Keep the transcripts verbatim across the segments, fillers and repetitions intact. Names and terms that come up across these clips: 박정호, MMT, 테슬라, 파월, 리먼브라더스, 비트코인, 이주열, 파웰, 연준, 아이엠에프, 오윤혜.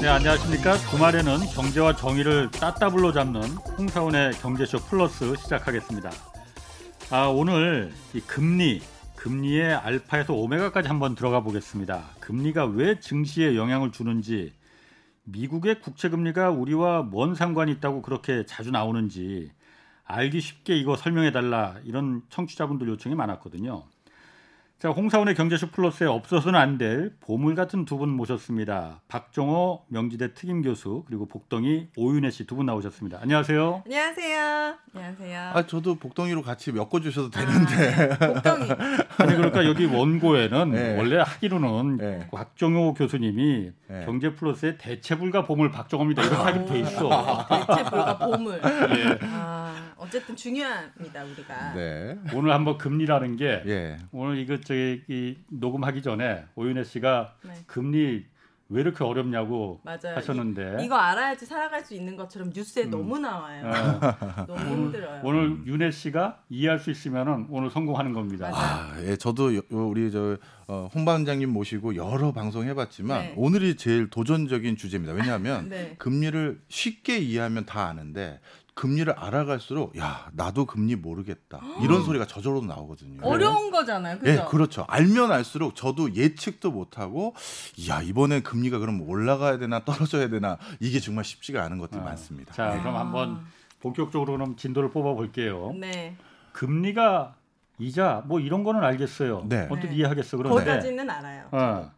네, 안녕하십니까. 주말에는 경제와 정의를 따따블로 잡는 홍사원의 경제쇼 플러스 시작하겠습니다. 아, 오늘 이 금리, 금리의 알파에서 오메가까지 한번 들어가 보겠습니다. 금리가 왜 증시에 영향을 주는지, 미국의 국채금리가 우리와 뭔 상관이 있다고 그렇게 자주 나오는지, 알기 쉽게 이거 설명해달라, 이런 청취자분들 요청이 많았거든요. 자, 홍사원의 경제쇼 플러스에 없어서는 안 될 보물 같은 두 분 모셨습니다. 박정호 명지대 특임 교수, 그리고 복덩이 오윤혜 씨 두 분 나오셨습니다. 안녕하세요. 안녕하세요. 안녕하세요. 아, 저도 복덩이로 같이 엮어 주셔도 되는데. 아, 복덩이. 아니, 그러니까 여기 원고에는 네. 원래 하기로는 네. 박정호 교수님이 네. 경제 플러스의 대체불가 보물 박정호입니다. 이렇게 하게 돼 있어. 대체불가 보물. 네. 아, 어쨌든 중요합니다, 우리가. 네. 오늘 한번 금리라는 게 네. 오늘 이거 저기 이 녹음하기 전에 오윤혜 씨가 네. 금리 왜 이렇게 어렵냐고 맞아요. 하셨는데 이, 이거 알아야지 살아갈 수 있는 것처럼 뉴스에 음. 너무 나와요. 네. 너무 힘들어요. 오늘, 오늘 윤혜 씨가 이해할 수 있으면은 오늘 성공하는 겁니다. 아, 예, 저도 여, 우리 저 어, 홍 반장님 모시고 여러 방송 해봤지만 네. 오늘이 제일 도전적인 주제입니다. 왜냐하면 네. 금리를 쉽게 이해하면 다 아는데. 금리를 알아갈수록 야 나도 금리 모르겠다 이런 소리가 저절로 나오거든요. 어려운 거잖아요. 그렇죠? 네, 그렇죠. 알면 알수록 저도 예측도 못하고 야 이번엔 금리가 그럼 올라가야 되나 떨어져야 되나 이게 정말 쉽지가 않은 것들이 아, 많습니다. 자 네. 그럼 한번 본격적으로 그럼 진도를 뽑아볼게요. 네. 금리가 이자 뭐 이런 거는 알겠어요. 네. 어떻게 네. 이해하겠어 그런데. 거기까지는 알아요. 어,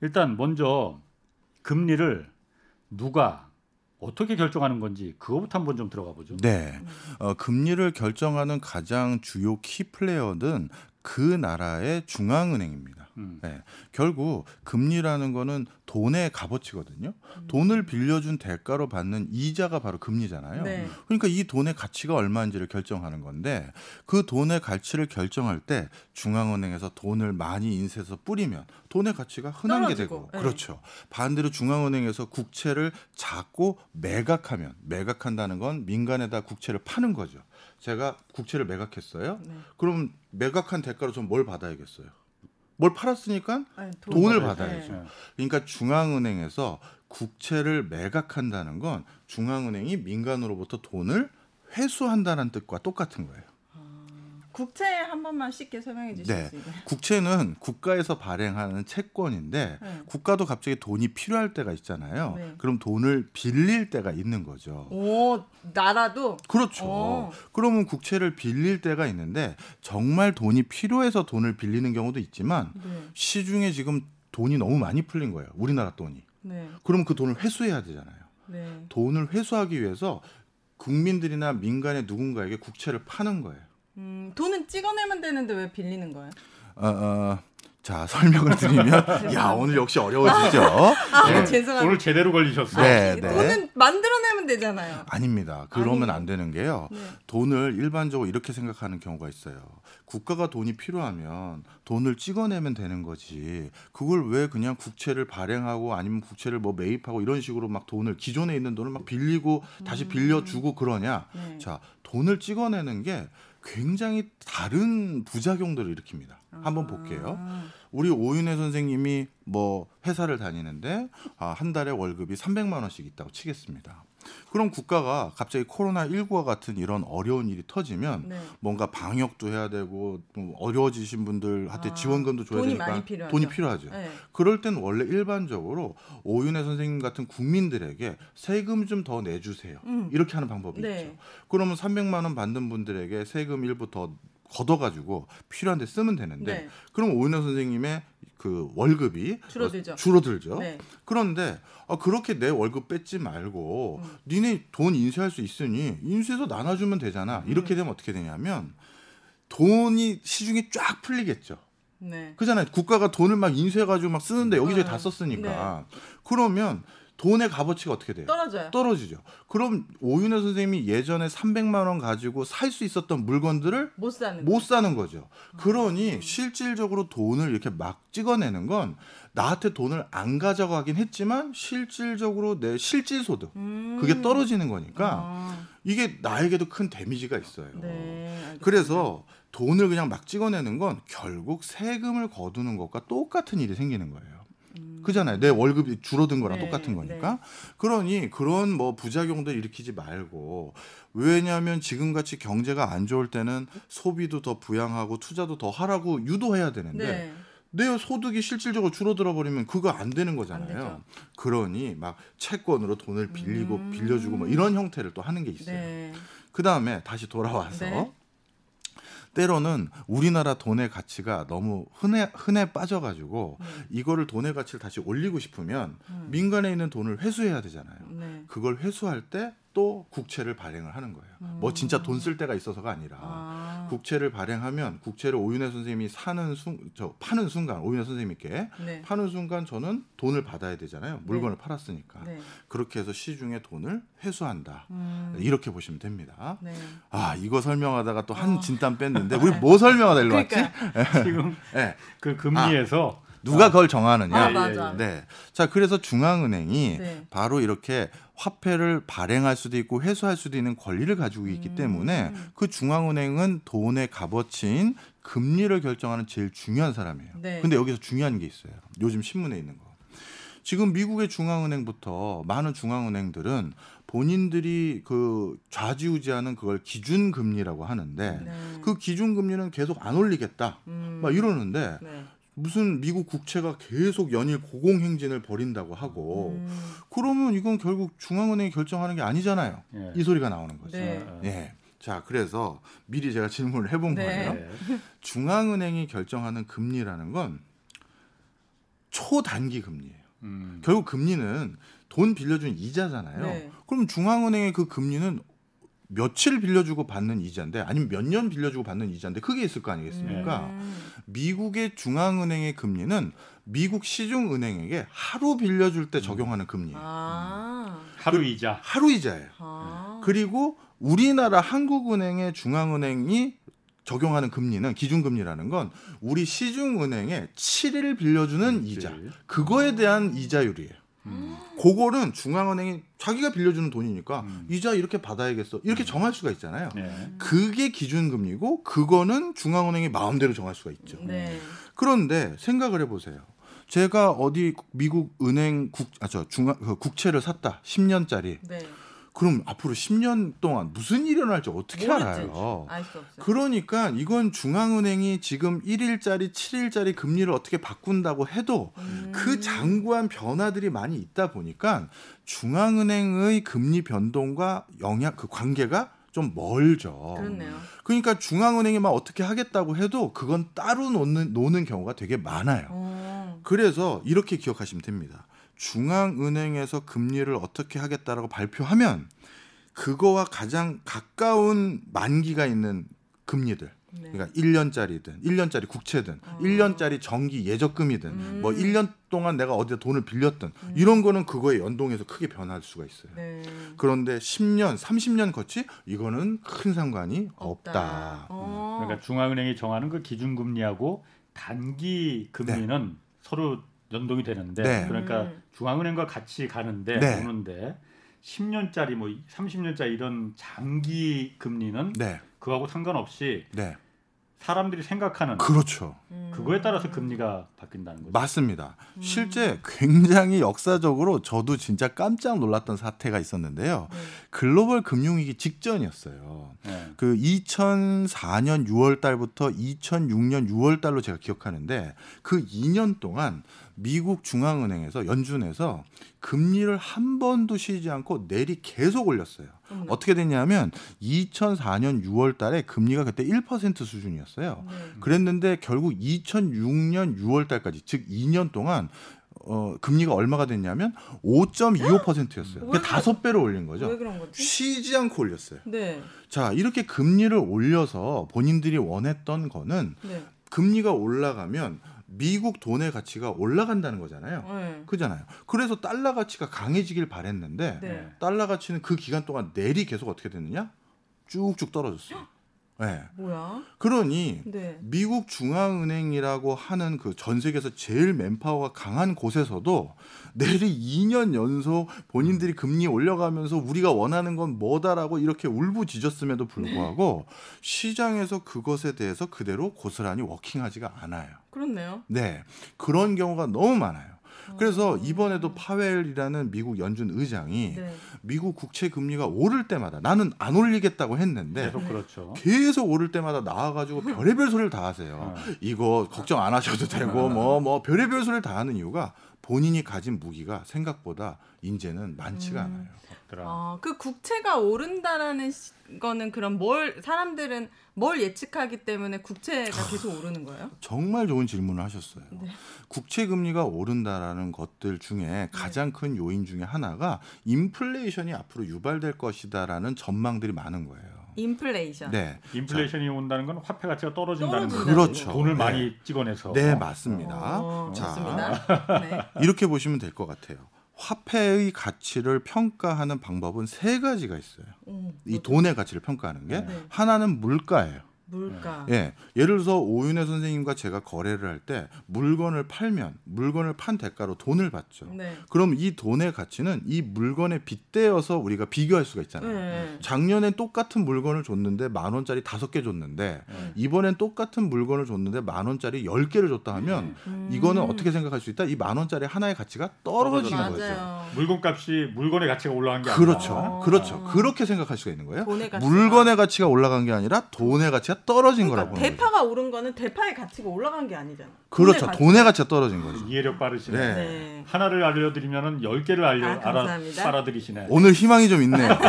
일단 먼저 금리를 누가 어떻게 결정하는 건지 그거부터 한번 좀 들어가 보죠. 네, 어, 금리를 결정하는 가장 주요 키플레이어는 그 나라의 중앙은행입니다. 음. 네. 결국 금리라는 거는 돈의 값어치거든요. 음. 돈을 빌려준 대가로 받는 이자가 바로 금리잖아요. 네. 그러니까 이 돈의 가치가 얼마인지를 결정하는 건데 그 돈의 가치를 결정할 때 중앙은행에서 돈을 많이 인쇄해서 뿌리면 돈의 가치가 흔한 떨어지고. 게 되고 네. 그렇죠. 반대로 중앙은행에서 국채를 작고 매각하면 매각한다는 건 민간에다 국채를 파는 거죠. 제가 국채를 매각했어요. 네. 그럼 매각한 대가로 전 뭘 받아야겠어요? 뭘 팔았으니까 아니, 돈 돈을 받아야죠. 네. 그러니까 중앙은행에서 국채를 매각한다는 건 중앙은행이 민간으로부터 돈을 회수한다는 뜻과 똑같은 거예요. 국채 한 번만 쉽게 설명해 주실 네. 수 있나요? 국채는 국가에서 발행하는 채권인데 네. 국가도 갑자기 돈이 필요할 때가 있잖아요. 네. 그럼 돈을 빌릴 때가 있는 거죠. 오, 나라도? 그렇죠. 오. 그러면 국채를 빌릴 때가 있는데 정말 돈이 필요해서 돈을 빌리는 경우도 있지만 네. 시중에 지금 돈이 너무 많이 풀린 거예요. 우리나라 돈이. 네. 그럼 그 돈을 회수해야 되잖아요. 네. 돈을 회수하기 위해서 국민들이나 민간의 누군가에게 국채를 파는 거예요. 음, 돈은 찍어내면 되는데 왜 빌리는 거예요? 어, 어, 자 설명을 드리면 야 오늘 역시 어려워지죠. 아, 네. 죄송합니다. 오늘 제대로 걸리셨어요. 네, 네. 돈은 만들어내면 되잖아요. 아닙니다. 그러면 아니. 안 되는 게요. 네. 돈을 일반적으로 이렇게 생각하는 경우가 있어요. 국가가 돈이 필요하면 돈을 찍어내면 되는 거지. 그걸 왜 그냥 국채를 발행하고 아니면 국채를 뭐 매입하고 이런 식으로 막 돈을 기존에 있는 돈을 막 빌리고 다시 빌려주고 그러냐. 네. 자 돈을 찍어내는 게 굉장히 다른 부작용들을 일으킵니다. 한번 볼게요. 우리 오윤혜 선생님이 뭐 회사를 다니는데 아, 한 달에 월급이 삼백만 원씩 있다고 치겠습니다. 그럼 국가가 갑자기 코로나십구와 같은 이런 어려운 일이 터지면 네. 뭔가 방역도 해야 되고 어려워지신 분들한테 아, 지원금도 줘야 돈이 되니까 많이 필요하죠. 돈이 필요하죠. 네. 그럴 땐 원래 일반적으로 오윤혜 선생님 같은 국민들에게 세금 좀 더 내주세요. 음. 이렇게 하는 방법이 네. 있죠. 그러면 삼백만 원 받는 분들에게 세금 일부 더 걷어가지고 필요한 데 쓰면 되는데 네. 그럼 오윤혜 선생님의 그 월급이 줄어들죠. 어, 줄어들죠. 네. 그런데 아, 그렇게 내 월급 뺏지 말고 음. 니네 돈 인쇄할 수 있으니 인쇄해서 나눠주면 되잖아. 이렇게 되면 음. 어떻게 되냐면 돈이 시중에 쫙 풀리겠죠. 네. 그잖아요. 국가가 돈을 막 인쇄해가지고 막 쓰는데 여기저기 음. 다 썼으니까. 네. 그러면 돈의 값어치가 어떻게 돼요? 떨어져요. 떨어지죠. 그럼 오윤혜 선생님이 예전에 삼백만 원 가지고 살 수 있었던 물건들을 못 사는, 못 사는 거죠. 그러니 음. 실질적으로 돈을 이렇게 막 찍어내는 건 나한테 돈을 안 가져가긴 했지만 실질적으로 내 실질소득 음. 그게 떨어지는 거니까 아. 이게 나에게도 큰 데미지가 있어요. 네, 그래서 돈을 그냥 막 찍어내는 건 결국 세금을 거두는 것과 똑같은 일이 생기는 거예요. 음. 그잖아요. 내 월급이 줄어든 거랑 네, 똑같은 거니까. 네. 그러니 그런 뭐 부작용도 일으키지 말고, 왜냐하면 지금같이 경제가 안 좋을 때는 소비도 더 부양하고 투자도 더 하라고 유도해야 되는데 네. 내 소득이 실질적으로 줄어들어 버리면 그거 안 되는 거잖아요. 안 그러니 막 채권으로 돈을 빌리고 음. 빌려주고 뭐 이런 형태를 또 하는 게 있어요. 네. 그다음에 다시 돌아와서 네. 때로는 우리나라 돈의 가치가 너무 흔해, 흔해 빠져가지고 음. 이거를 돈의 가치를 다시 올리고 싶으면 음. 민간에 있는 돈을 회수해야 되잖아요. 네. 그걸 회수할 때 또 국채를 발행을 하는 거예요. 음. 뭐 진짜 돈 쓸 때가 있어서가 아니라 아. 국채를 발행하면 국채를 오윤혜 선생님이 사는 순, 저 파는 순간 오윤혜 선생님께 네. 파는 순간 저는 돈을 받아야 되잖아요. 물건을 네. 팔았으니까. 네. 그렇게 해서 시중에 돈을 회수한다. 음. 이렇게 보시면 됩니다. 네. 아 이거 설명하다가 또 한 어. 진땀 뺐는데 우리 뭐 설명하다 일로 왔지? 지금 네. 그 금리에서 아. 누가 아. 그걸 정하느냐. 아, 맞아. 네. 자, 그래서 중앙은행이 네. 바로 이렇게 화폐를 발행할 수도 있고 회수할 수도 있는 권리를 가지고 있기 음. 때문에 그 중앙은행은 돈의 값어치인 금리를 결정하는 제일 중요한 사람이에요. 네. 근데 여기서 중요한 게 있어요. 요즘 신문에 있는 거. 지금 미국의 중앙은행부터 많은 중앙은행들은 본인들이 그 좌지우지하는 그걸 기준금리라고 하는데 네. 그 기준금리는 계속 안 올리겠다. 음. 막 이러는데 네. 무슨 미국 국채가 계속 연일 고공행진을 벌인다고 하고 음. 그러면 이건 결국 중앙은행이 결정하는 게 아니잖아요. 예. 이 소리가 나오는 거죠. 네. 예. 자, 그래서 미리 제가 질문을 해본 네. 거예요. 중앙은행이 결정하는 금리라는 건 초단기 금리예요. 음. 결국 금리는 돈 빌려준 이자잖아요. 네. 그럼 중앙은행의 그 금리는 며칠 빌려주고 받는 이자인데 아니면 몇 년 빌려주고 받는 이자인데 그게 있을 거 아니겠습니까? 음. 미국의 중앙은행의 금리는 미국 시중은행에게 하루 빌려줄 때 적용하는 금리예요. 아. 음. 하루 이자. 하루 이자예요. 아. 그리고 우리나라 한국은행의 중앙은행이 적용하는 금리는 기준금리라는 건 우리 시중은행에 칠 일 빌려주는 그치. 이자. 그거에 대한 이자율이에요. 음. 그거는 중앙은행이 자기가 빌려주는 돈이니까 음. 이자 이렇게 받아야겠어 이렇게 음. 정할 수가 있잖아요. 네. 그게 기준금리고 그거는 중앙은행이 마음대로 정할 수가 있죠. 네. 그런데 생각을 해보세요. 제가 어디 미국 은행 국, 아, 저 중앙, 국채를 샀다 십 년짜리 네. 그럼 앞으로 십 년 동안 무슨 일이 일어날지 어떻게 알아요? 알 수 없어요. 그러니까 이건 중앙은행이 지금 일 일짜리, 칠 일짜리 금리를 어떻게 바꾼다고 해도 음. 그 장구한 변화들이 많이 있다 보니까 중앙은행의 금리 변동과 영향, 그 관계가 좀 멀죠. 그렇네요. 그러니까 중앙은행이 막 어떻게 하겠다고 해도 그건 따로 노는, 노는 경우가 되게 많아요. 오. 그래서 이렇게 기억하시면 됩니다. 중앙은행에서 금리를 어떻게 하겠다라고 발표하면 그거와 가장 가까운 만기가 있는 금리들 네. 그러니까 일 년짜리든 일 년짜리 국채든 어. 일 년짜리 정기 예적금이든 음. 뭐 일 년 동안 내가 어디다 돈을 빌렸든 음. 이런 거는 그거에 연동해서 크게 변할 수가 있어요. 네. 그런데 십 년, 삼십 년 거치 이거는 큰 상관이 없다. 없다. 어. 음. 그러니까 중앙은행이 정하는 그 기준금리하고 단기 금리는 네. 서로 연동이 되는데 네. 그러니까 음. 중앙은행과 같이 가는데 네. 오는데 십 년짜리 뭐 삼십 년짜리 이런 장기 금리는 네. 그거하고 상관없이 네. 사람들이 생각하는 그렇죠. 그거에 따라서 금리가 바뀐다는 거죠. 맞습니다. 음. 실제 굉장히 역사적으로 저도 진짜 깜짝 놀랐던 사태가 있었는데요. 네. 글로벌 금융위기 직전이었어요. 네. 그 이천사 년 유월 달부터 이천육 년 유월 달로 제가 기억하는데 그 이 년 동안 미국 중앙은행에서 연준에서 금리를 한 번도 쉬지 않고 내리 계속 올렸어요. 음. 어떻게 됐냐면 이천사 년 유월 달에 금리가 그때 일 퍼센트 수준이었어요. 음. 그랬는데 결국 이천육 년 유월 달까지 즉 이 년 동안 어, 금리가 얼마가 됐냐면 오 점 이오 퍼센트였어요. 그러니까 다섯 배로 올린 거죠. 왜 그런 거지? 쉬지 않고 올렸어요. 네. 자, 이렇게 금리를 올려서 본인들이 원했던 거는 네. 금리가 올라가면 미국 돈의 가치가 올라간다는 거잖아요. 네. 그잖아요. 그래서 달러 가치가 강해지길 바랬는데 네. 달러 가치는 그 기간 동안 내리 계속 어떻게 됐느냐? 쭉쭉 떨어졌어요. 네. 뭐야? 그러니 네. 미국 중앙은행이라고 하는 그 전 세계에서 제일 맨파워가 강한 곳에서도 내리 이 년 연속 본인들이 금리 올려가면서 우리가 원하는 건 뭐다라고 이렇게 울부짖었음에도 불구하고 네. 시장에서 그것에 대해서 그대로 고스란히 워킹하지가 않아요. 그렇네요. 네. 그런 경우가 너무 많아요. 그래서 이번에도 파웰이라는 미국 연준 의장이 네. 미국 국채 금리가 오를 때마다 나는 안 올리겠다고 했는데 계속 그렇죠. 계속 오를 때마다 나와가지고 별의별 소리를 다 하세요. 네. 이거 걱정 안 하셔도 되고 뭐뭐 뭐 별의별 소리를 다 하는 이유가 본인이 가진 무기가 생각보다 이제는 많지가 음. 않아요. 아, 그 국채가 오른다라는 시, 거는 그럼 뭘 사람들은 뭘 예측하기 때문에 국채가 계속 오르는 거예요? 정말 좋은 질문을 하셨어요. 네. 국채 금리가 오른다라는 것들 중에 가장 네. 큰 요인 중에 하나가 인플레이션이 앞으로 유발될 것이다라는 전망들이 많은 거예요. 인플레이션. 네. 인플레이션이 자, 온다는 건 화폐 가치가 떨어진다는 거죠. 그렇죠. 돈을 네. 많이 찍어내서. 네, 맞습니다. 오, 자, 맞습니다. 네. 이렇게 보시면 될 것 같아요. 화폐의 가치를 평가하는 방법은 세 가지가 있어요. 음, 이 돈의 가치를 평가하는 게 네. 하나는 물가예요. 물가. 예, 예를 들어서 오윤혜 선생님과 제가 거래를 할 때 물건을 팔면 물건을 판 대가로 돈을 받죠. 네. 그럼 이 돈의 가치는 이 물건에 빗대어서 우리가 비교할 수가 있잖아요. 네. 작년엔 똑같은 물건을 줬는데 만 원짜리 다섯 개 줬는데 네. 이번엔 똑같은 물건을 줬는데 만 원짜리 열 개를 줬다 하면 음. 이거는 어떻게 생각할 수 있다? 이 만 원짜리 하나의 가치가 떨어지는 맞아요. 거죠. 물건값이 물건의 가치가 올라간 게 아니라. 그렇죠. 아니라. 그렇죠. 그렇게 생각할 수가 있는 거예요. 돈의 가치가. 물건의 가치가 올라간 게 아니라 돈의 가치가 떨어진 그러니까 거라고. 대파가 거죠. 오른 거는 대파의 가치가 올라간 게 아니잖아. 그렇죠. 돈의, 돈의 가치가 떨어진 거죠. 이해력 빠르시네. 네. 네. 하나를 알려드리면은 열 개를 알려 아, 알아, 알아드리시네. 오늘 희망이 좀 있네요. 네, 네,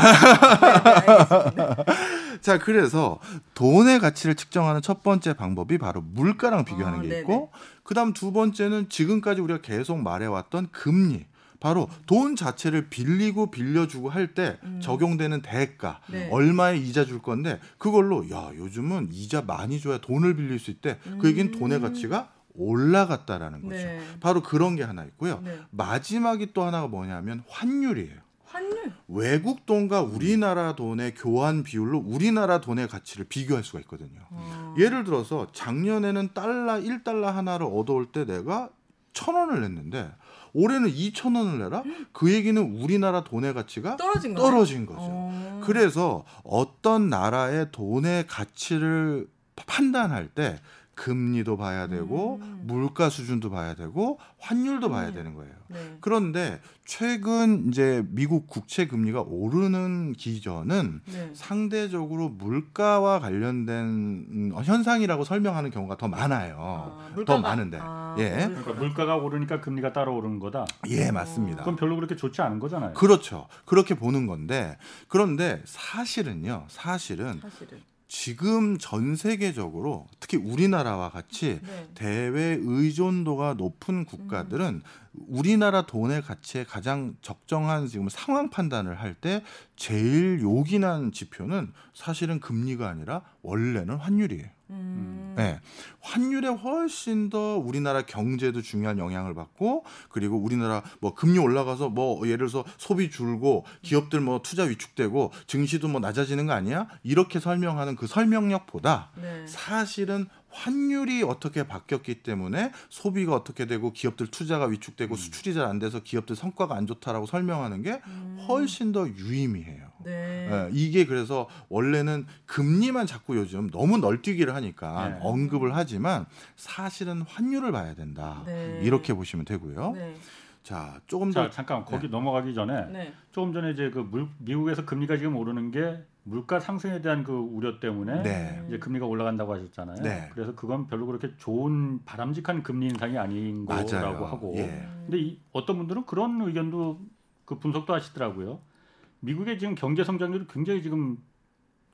자, 그래서 돈의 가치를 측정하는 첫 번째 방법이 바로 물가랑 비교하는 어, 게 있고, 그다음 두 번째는 지금까지 우리가 계속 말해왔던 금리. 바로 돈 자체를 빌리고 빌려주고 할 때 음. 적용되는 대가, 네. 얼마에 이자 줄 건데 그걸로 야 요즘은 이자 많이 줘야 돈을 빌릴 수 있대. 음. 그 얘기는 돈의 가치가 올라갔다라는 거죠. 네. 바로 그런 게 하나 있고요. 네. 마지막이 또 하나가 뭐냐면 환율이에요. 환율. 외국 돈과 우리나라 돈의 교환 비율로 우리나라 돈의 가치를 비교할 수가 있거든요. 음. 예를 들어서 작년에는 달러 일 달러 하나를 얻어올 때 내가 천 원을 냈는데 올해는 이천 원을 내라? 그 얘기는 우리나라 돈의 가치가 떨어진, 떨어진 거죠. 어... 그래서 어떤 나라의 돈의 가치를 판단할 때 금리도 봐야 되고 음... 물가 수준도 봐야 되고 환율도 봐야 네. 되는 거예요. 네. 그런데 최근 이제 미국 국채 금리가 오르는 기전은 네. 상대적으로 물가와 관련된 현상이라고 설명하는 경우가 더 많아요. 아, 물가가, 더 많은데. 아, 예. 그러니까 물가가 오르니까 금리가 따라 오른 거다. 예, 맞습니다. 어. 그럼 별로 그렇게 좋지 않은 거잖아요. 그렇죠. 그렇게 보는 건데 그런데 사실은요. 사실은. 사실은. 지금 전 세계적으로 특히 우리나라와 같이 네. 대외 의존도가 높은 국가들은 음. 우리나라 돈의 가치에 가장 적정한 지금 상황 판단을 할 때 제일 요긴한 지표는 사실은 금리가 아니라 원래는 환율이에요. 음. 네. 환율에 훨씬 더 우리나라 경제도 중요한 영향을 받고 그리고 우리나라 뭐 금리 올라가서 뭐 예를 들어서 소비 줄고 기업들 뭐 투자 위축되고 증시도 뭐 낮아지는 거 아니야? 이렇게 설명하는 그 설명력보다 네. 사실은 환율이 어떻게 바뀌었기 때문에 소비가 어떻게 되고 기업들 투자가 위축되고 음. 수출이 잘 안 돼서 기업들 성과가 안 좋다라고 설명하는 게 훨씬 더 유의미해요. 네. 네, 이게 그래서 원래는 금리만 자꾸 요즘 너무 널뛰기를 하니까 네. 언급을 하지만 사실은 환율을 봐야 된다. 네. 이렇게 보시면 되고요. 네. 자, 조금 자, 더 잠깐 거기 네. 넘어가기 전에 네. 조금 전에 이제 그 물, 미국에서 금리가 지금 오르는 게 물가 상승에 대한 그 우려 때문에 네. 이제 금리가 올라간다고 하셨잖아요. 네. 그래서 그건 별로 그렇게 좋은 바람직한 금리 인상이 아닌 맞아요. 거라고 하고. 예. 근데 이, 어떤 분들은 그런 의견도 그 분석도 하시더라고요. 미국의 지금 경제 성장률이 굉장히 지금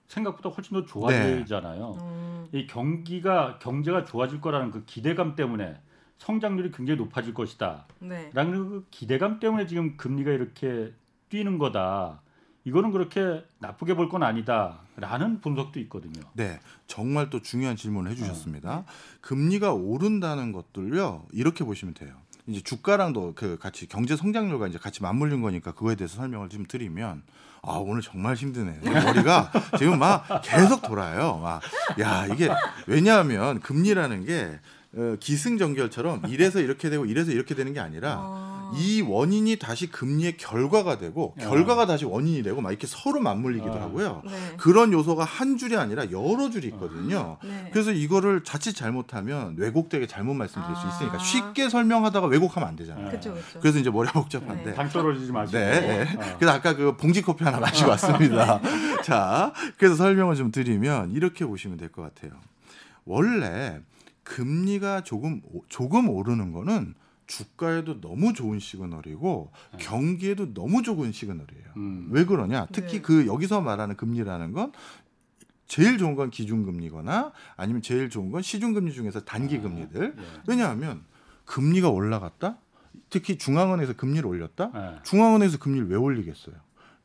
생각보다 훨씬 더 좋아지잖아요. 네. 음. 이 경기가 경제가 좋아질 거라는 그 기대감 때문에 성장률이 굉장히 높아질 것이다. 네. 라는 그 기대감 때문에 지금 금리가 이렇게 뛰는 거다. 이거는 그렇게 나쁘게 볼 건 아니다라는 분석도 있거든요. 네, 정말 또 중요한 질문을 해주셨습니다. 어. 금리가 오른다는 것들요, 이렇게 보시면 돼요. 이제 주가랑도 그 같이 경제 성장률과 이제 같이 맞물린 거니까 그거에 대해서 설명을 좀 드리면 아 오늘 정말 힘드네. 머리가 지금 막 계속 돌아요. 막 야 이게 왜냐하면 금리라는 게 기승전결처럼 이래서 이렇게 되고 이래서 이렇게 되는 게 아니라. 어. 이 원인이 다시 금리의 결과가 되고 어. 결과가 다시 원인이 되고 막 이렇게 서로 맞물리기도 어. 하고요. 네. 그런 요소가 한 줄이 아니라 여러 줄이 있거든요. 어. 네. 그래서 이거를 자칫 잘못하면 왜곡되게 잘못 말씀드릴 아. 수 있으니까 쉽게 설명하다가 왜곡하면 안 되잖아요. 네. 그쵸, 그쵸. 그래서 이제 머리가 복잡한데. 네. 당 떨어지지 마시고. 네. 네. 어. 그래서 아까 그 봉지 커피 하나 마시고 왔습니다. 자, 그래서 설명을 좀 드리면 이렇게 보시면 될 것 같아요. 원래 금리가 조금 조금 오르는 거는 주가에도 너무 좋은 시그널이고 네. 경기에도 너무 좋은 시그널이에요. 음. 왜 그러냐? 특히 네. 그 여기서 말하는 금리라는 건 제일 좋은 건 기준금리거나 아니면 제일 좋은 건 시중금리 중에서 단기금리들. 아, 네. 왜냐하면 금리가 올라갔다? 특히 중앙은행에서 금리를 올렸다? 네. 중앙은행에서 금리를 왜 올리겠어요?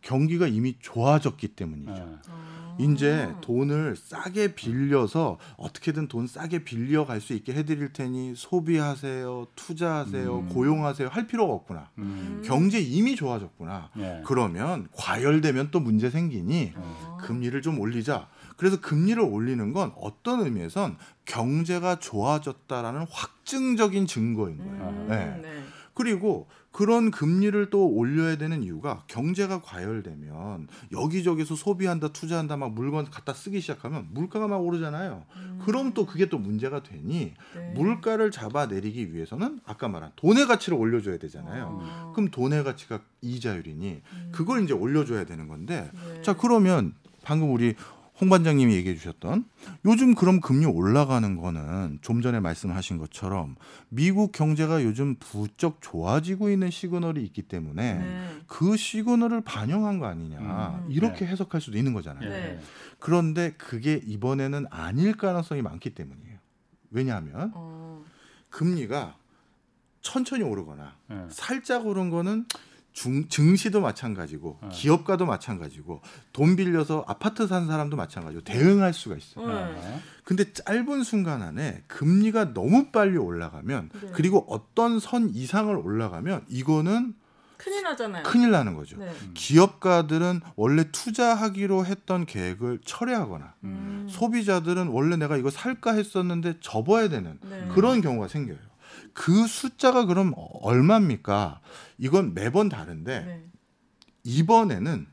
경기가 이미 좋아졌기 때문이죠. 네. 이제 돈을 싸게 빌려서 어떻게든 돈 싸게 빌려갈 수 있게 해드릴 테니 소비하세요, 투자하세요, 음. 고용하세요 할 필요가 없구나. 음. 경제 이미 좋아졌구나. 네. 그러면 과열되면 또 문제 생기니 어. 금리를 좀 올리자. 그래서 금리를 올리는 건 어떤 의미에선 경제가 좋아졌다라는 확증적인 증거인 거예요. 음. 네. 네. 그리고 그런 금리를 또 올려야 되는 이유가 경제가 과열되면 여기저기서 소비한다, 투자한다, 막 물건 갖다 쓰기 시작하면 물가가 막 오르잖아요. 음. 그럼 또 그게 또 문제가 되니 네. 물가를 잡아내리기 위해서는 아까 말한 돈의 가치를 올려줘야 되잖아요. 아. 그럼 돈의 가치가 이자율이니 음. 그걸 이제 올려줘야 되는 건데 네. 자 그러면 방금 우리 홍 반장님이 얘기해 주셨던 요즘 그럼 금리 올라가는 거는 좀 전에 말씀하신 것처럼 미국 경제가 요즘 부쩍 좋아지고 있는 시그널이 있기 때문에 네. 그 시그널을 반영한 거 아니냐 음, 이렇게 네. 해석할 수도 있는 거잖아요. 네. 그런데 그게 이번에는 아닐 가능성이 많기 때문이에요. 왜냐하면 어. 금리가 천천히 오르거나 네. 살짝 오른 거는 중, 증시도 마찬가지고 네. 기업가도 마찬가지고 돈 빌려서 아파트 산 사람도 마찬가지고 대응할 수가 있어요. 네. 근데 짧은 순간 안에 금리가 너무 빨리 올라가면 네. 그리고 어떤 선 이상을 올라가면 이거는 큰일 나잖아요. 큰일 나는 거죠. 네. 기업가들은 원래 투자하기로 했던 계획을 철회하거나 음. 소비자들은 원래 내가 이거 살까 했었는데 접어야 되는 네. 그런 경우가 생겨요. 그 숫자가 그럼 얼마입니까? 이건 매번 다른데 네. 이번에는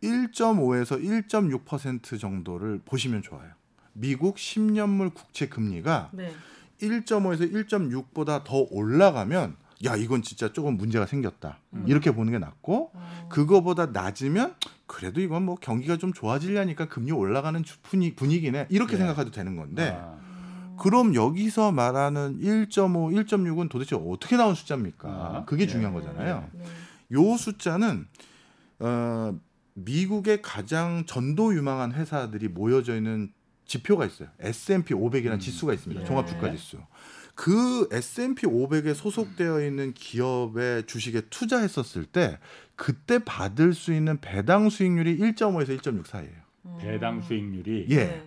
일 점 오에서 일 점 육 퍼센트 정도를 보시면 좋아요. 미국 십 년물 국채 금리가 네. 일 점 오에서 일 점 육보다 더 올라가면 야 이건 진짜 조금 문제가 생겼다. 음. 이렇게 보는 게 낫고 오. 그거보다 낮으면 그래도 이건 뭐 경기가 좀 좋아지려니까 금리 올라가는 분위기네. 이렇게 네. 생각해도 되는 건데 아. 그럼 여기서 말하는 일 점 오, 일 점 육은 도대체 어떻게 나온 숫자입니까? 아, 그게 네. 중요한 거잖아요. 네. 요 숫자는 어, 미국의 가장 전도 유망한 회사들이 모여져 있는 지표가 있어요. 에스 앤 피 오백이라는 음. 지수가 있습니다. 네. 종합주가지수. 그 에스 앤 피 오백에 소속되어 있는 기업의 주식에 투자했었을 때 그때 받을 수 있는 배당 수익률이 일 점 오에서 일 점 육 사이예요. 음. 배당 수익률이? 예. 네.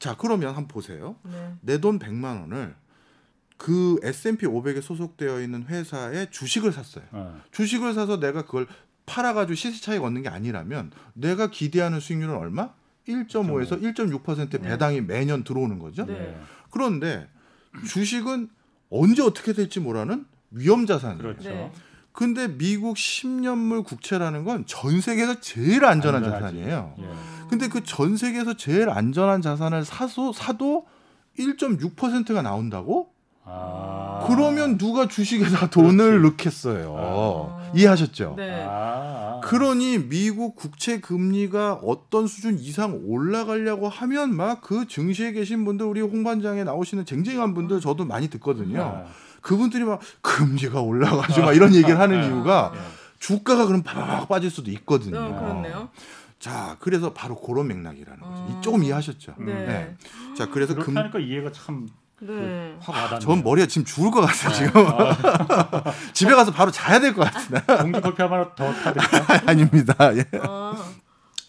자 그러면 한번 보세요. 네. 내 돈 백만 원을 그 에스 앤 피 오백에 소속되어 있는 회사에 주식을 샀어요. 네. 주식을 사서 내가 그걸 팔아가지고 시세 차익 얻는 게 아니라면 내가 기대하는 수익률은 얼마? 일 점 오에서 일 점 육 퍼센트 배당이 네. 매년 들어오는 거죠. 네. 그런데 주식은 언제 어떻게 될지 모르는 위험자산이에요. 그렇죠. 네. 근데 미국 십 년물 국채라는 건 전 세계에서 제일 안전한 안전하지. 자산이에요. 예. 근데 그 전 세계에서 제일 안전한 자산을 사소, 사도 일 점 육 퍼센트가 나온다고? 아. 그러면 누가 주식에다 돈을 그렇지. 넣겠어요. 아. 이해하셨죠? 네. 아. 그러니 미국 국채 금리가 어떤 수준 이상 올라가려고 하면 막 그 증시에 계신 분들, 우리 홍반장에 나오시는 쟁쟁한 분들 저도 많이 듣거든요. 네. 그분들이 막 금리가 올라가죠. 막 이런 얘기를 하는 이유가 주가가 그럼 팍 빠질 수도 있거든요. 어, 그렇네요. 자, 그래서 바로 그런 맥락이라는 거죠. 어... 조금 이해하셨죠? 네. 네. 자, 그래서 금 그러니까 이해가 참 네. 확 와닿네요. 전 머리가 지금 죽을 것 같아요. 지금 아. 집에 가서 바로 자야 될 것 같은데. 공기 커피 한 번 더 타드릴까요? 아닙니다. 예. 어.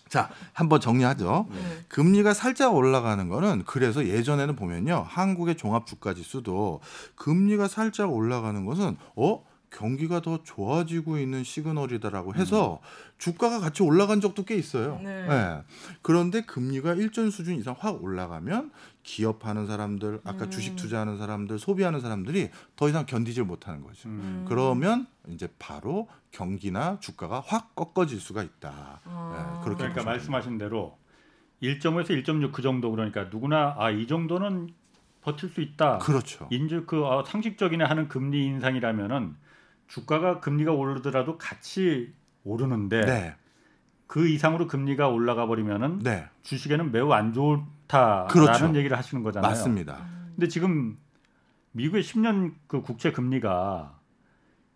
자, 한번 정리하죠. 네. 금리가 살짝 올라가는 거는 그래서 예전에는 보면요. 한국의 종합주가지수도 금리가 살짝 올라가는 것은 어? 경기가 더 좋아지고 있는 시그널이다라고 해서 음. 주가가 같이 올라간 적도 꽤 있어요. 네. 네. 그런데 금리가 일정 수준 이상 확 올라가면 기업하는 사람들, 아까 음. 주식 투자하는 사람들, 소비하는 사람들이 더 이상 견디질 못하는 거죠. 음. 그러면 이제 바로 경기나 주가가 확 꺾어질 수가 있다. 아. 네. 그렇게 그러니까 말씀하신 대로 일 점 오에서 일 점 육 그 정도, 그러니까 누구나 아, 이 정도는 버틸 수 있다. 그렇죠. 인제 그 아, 상식적이네 하는 금리 인상이라면은 주가가 금리가 오르더라도 같이 오르는데 네. 그 이상으로 금리가 올라가 버리면은 네. 주식에는 매우 안 좋다라는 그렇죠. 얘기를 하시는 거잖아요. 맞습니다. 근데 지금 미국의 십 년 그 국채 금리가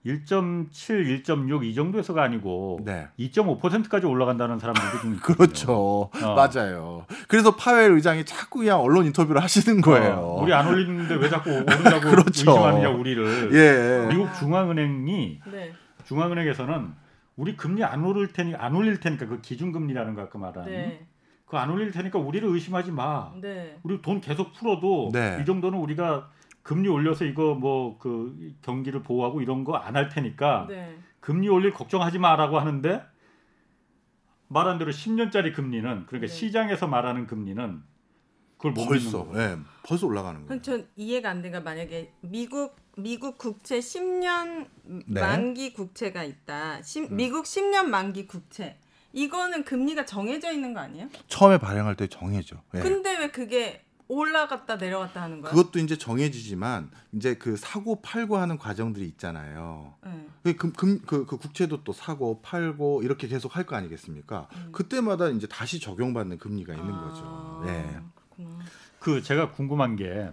일 점 칠, 일 점 육 이 정도에서가 아니고 네. 이 점 오 퍼센트까지 올라간다는 사람들도 좀 있거든요. 그렇죠. 어. 맞아요. 그래서 파웰 의장이 자꾸 그냥 언론 인터뷰를 하시는 거예요. 어, 우리 안 올리는데 왜 자꾸 오른다고 그렇죠. 의심하느냐 우리를. 예. 미국 중앙은행이 네. 중앙은행에서는 우리 금리 안 오를 테니 안 올릴 테니까 그 기준금리라는 거 아까 말한 네. 그거 안 올릴 테니까 우리를 의심하지 마. 네. 우리 돈 계속 풀어도 네. 이 정도는 우리가 금리 올려서 이거 뭐 그 경기를 보호하고 이런 거 안 할 테니까 네. 금리 올릴 걱정하지 마라고 하는데 말한 대로 십 년짜리 금리는 그러니까 네. 시장에서 말하는 금리는 그걸 못 벌써 예, 네, 벌써 올라가는 거예요. 전 이해가 안 되니까 만약에 미국 미국 국채 십 년 네. 만기 국채가 있다. 시, 음. 미국 십 년 만기 국채. 이거는 금리가 정해져 있는 거 아니에요? 처음에 발행할 때 정해져. 네. 근데 왜 그게 올라갔다 내려갔다 하는 거예요? 그것도 이제 정해지지만 이제 그 사고 팔고 하는 과정들이 있잖아요. 네. 그, 그, 그, 그 국채도 또 사고 팔고 이렇게 계속 할 거 아니겠습니까? 음. 그때마다 이제 다시 적용받는 금리가 있는 아, 거죠. 네. 그렇구나. 그 제가 궁금한 게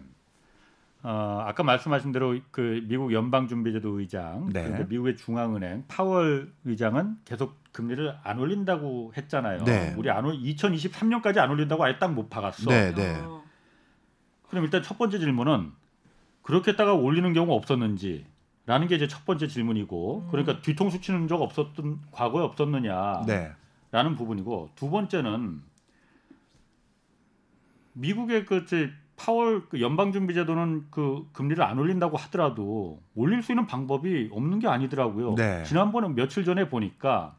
어, 아까 말씀하신 대로 그 미국 연방준비제도 의장, 네. 그런데 미국의 중앙은행 파월 의장은 계속 금리를 안 올린다고 했잖아요. 네. 우리 안 올, 이천이십삼 년까지 안 올린다고 아예 딱 못 박았어. 네, 네. 어. 그럼 일단 첫 번째 질문은 그렇게 했다가 올리는 경우 없었는지라는 게 이제 첫 번째 질문이고, 그러니까 뒤통수 치는 적 없었던 과거에 없었느냐라는 네. 부분이고, 두 번째는 미국의 그 파월 그 연방준비제도는 그 금리를 안 올린다고 하더라도 올릴 수 있는 방법이 없는 게 아니더라고요. 네. 지난번에 며칠 전에 보니까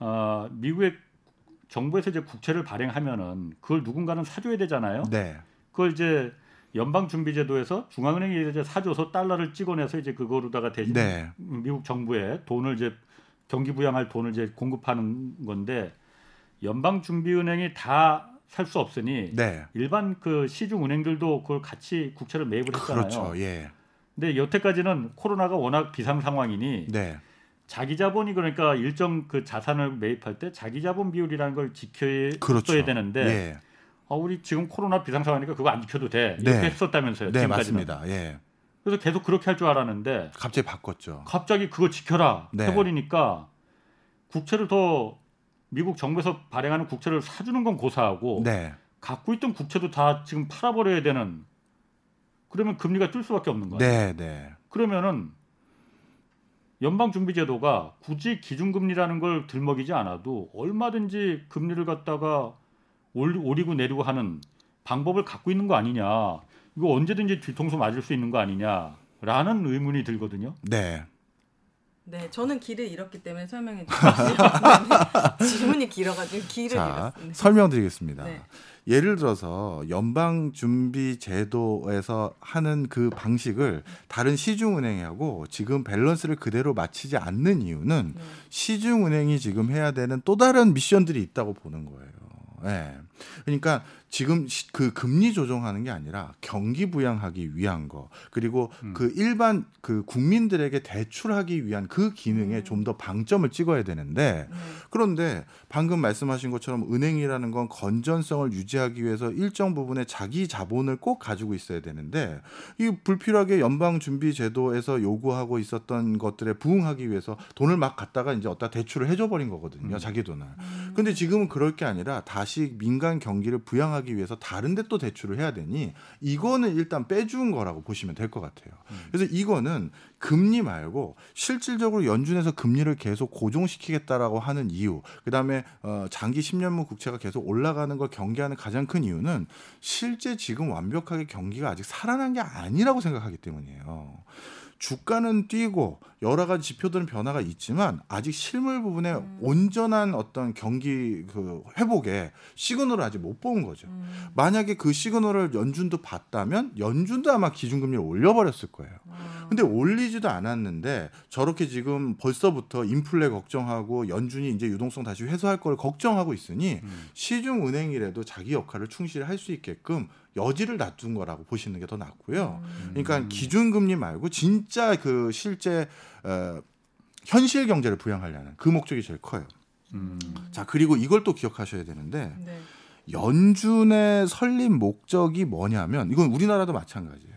어, 미국의 정부에서 이제 국채를 발행하면은 그걸 누군가는 사줘야 되잖아요. 네. 그걸 이제 연방준비제도에서 중앙은행이 이제 사줘서 달러를 찍어내서 이제 그거로다가 대신 네. 미국 정부에 돈을 이제 경기 부양할 돈을 이제 공급하는 건데 연방준비은행이 다 살 수 없으니 네. 일반 그 시중은행들도 그걸 같이 국채를 매입을 했잖아요. 그렇죠. 예. 근데 여태까지는 코로나가 워낙 비상 상황이니 네. 자기 자본이 그러니까 일정 그 자산을 매입할 때 자기 자본 비율이라는 걸 지켜야 그렇죠. 되는데. 예. 아, 우리 지금 코로나 비상상황이니까 그거 안 지켜도 돼. 이렇게 네. 했었다면서요. 네, 지금까지는. 맞습니다. 예. 그래서 계속 그렇게 할 줄 알았는데 갑자기 바꿨죠. 갑자기 그거 지켜라 네. 해버리니까 국채를 더 미국 정부에서 발행하는 국채를 사주는 건 고사하고 네. 갖고 있던 국채도 다 지금 팔아버려야 되는 그러면 금리가 뛸 수밖에 없는 거예요. 네, 네. 그러면은 연방준비제도가 굳이 기준금리라는 걸 들먹이지 않아도 얼마든지 금리를 갖다가 오리고 내리고 하는 방법을 갖고 있는 거 아니냐. 이거 언제든지 뒤통수 맞을 수 있는 거 아니냐라는 의문이 들거든요. 네. 네, 저는 길을 잃었기 때문에 설명해 주시죠. 질문이 길어가지고 길을 자, 잃었습니다. 설명드리겠습니다. 네. 예를 들어서 연방준비제도에서 하는 그 방식을 다른 시중은행하고 지금 밸런스를 그대로 맞추지 않는 이유는 네. 시중은행이 지금 해야 되는 또 다른 미션들이 있다고 보는 거예요. 네. 그러니까 지금 그 금리 조정하는 게 아니라 경기 부양하기 위한 거 그리고 음. 그 일반 그 국민들에게 대출하기 위한 그 기능에 음. 좀 더 방점을 찍어야 되는데 음. 그런데 방금 말씀하신 것처럼 은행이라는 건 건전성을 유지하기 위해서 일정 부분의 자기 자본을 꼭 가지고 있어야 되는데 이 불필요하게 연방준비제도에서 요구하고 있었던 것들에 부응하기 위해서 돈을 막 갖다가 이제 어디다 대출을 해줘버린 거거든요. 음. 자기 돈을. 음. 근데 지금은 그럴 게 아니라 다시 민간 경기를 부양하기 위해서 다른 데 또 대출을 해야 되니 이거는 일단 빼준 거라고 보시면 될 것 같아요. 음. 그래서 이거는 금리 말고 실질적으로 연준에서 금리를 계속 고정시키겠다라고 하는 이유 그다음에 어, 장기 십 년물 국채가 계속 올라가는 걸 경계하는 가장 큰 이유는 실제 지금 완벽하게 경기가 아직 살아난 게 아니라고 생각하기 때문이에요. 주가는 뛰고 여러 가지 지표들은 변화가 있지만 아직 실물 부분에 음. 온전한 어떤 경기 그 회복의 시그널을 아직 못 본 거죠. 음. 만약에 그 시그널을 연준도 봤다면 연준도 아마 기준금리를 올려버렸을 거예요. 음. 근데 올리지도 않았는데 저렇게 지금 벌써부터 인플레 걱정하고 연준이 이제 유동성 다시 회수할 걸 걱정하고 있으니 음. 시중은행이라도 자기 역할을 충실히 할 수 있게끔 여지를 놔둔 거라고 보시는 게 더 낫고요. 음. 그러니까 기준금리 말고 진짜 그 실제 어, 현실 경제를 부양하려는 그 목적이 제일 커요. 음. 자, 그리고 이걸 또 기억하셔야 되는데 네. 연준의 설립 목적이 뭐냐면 이건 우리나라도 마찬가지예요.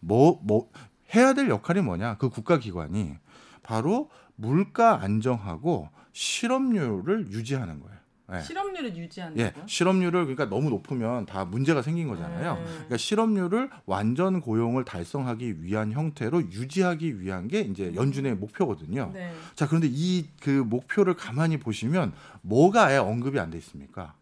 뭐, 뭐 해야 될 역할이 뭐냐? 그 국가기관이 바로 물가 안정하고 실업률을 유지하는 거예요. 네. 실업률을 유지하는 예. 거예요? 실업률을 그러니까 너무 높으면 다 문제가 생긴 거잖아요. 네. 그러니까 실업률을 완전 고용을 달성하기 위한 형태로 유지하기 위한 게 이제 연준의 목표거든요. 네. 자, 그런데 이 그 목표를 가만히 보시면 뭐가 아예 언급이 안 돼 있습니까?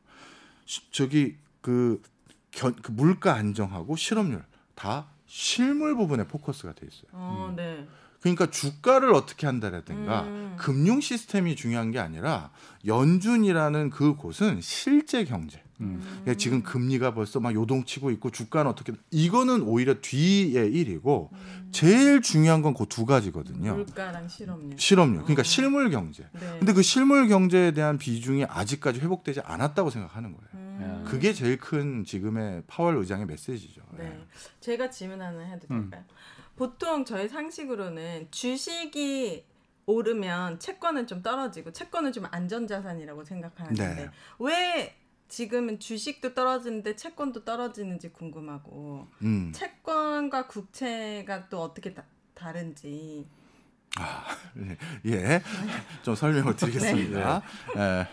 시, 저기 그, 견, 그 물가 안정하고 실업률 다 실물 부분에 포커스가 돼 있어요. 어, 음. 네. 그러니까 주가를 어떻게 한다라든가 음. 금융 시스템이 중요한 게 아니라 연준이라는 그 곳은 실제 경제. 음. 그러니까 지금 금리가 벌써 막 요동치고 있고 주가는 어떻게 이거는 오히려 뒤의 일이고 음. 제일 중요한 건 그 두 가지거든요. 물가랑 실업률. 실업률. 그러니까 어. 실물 경제. 네. 근데 그 실물 경제에 대한 비중이 아직까지 회복되지 않았다고 생각하는 거예요. 음. 그게 제일 큰 지금의 파월 의장의 메시지죠. 네. 네. 제가 질문 하나 해도 될까요? 음. 보통 저희 상식으로는 주식이 오르면 채권은 좀 떨어지고 채권은 좀 안전자산이라고 생각하는데 네. 왜 지금은 주식도 떨어지는데 채권도 떨어지는지 궁금하고 음. 채권과 국채가 또 어떻게 다, 다른지 아, 예, 좀 설명을 드리겠습니다. 네. 네.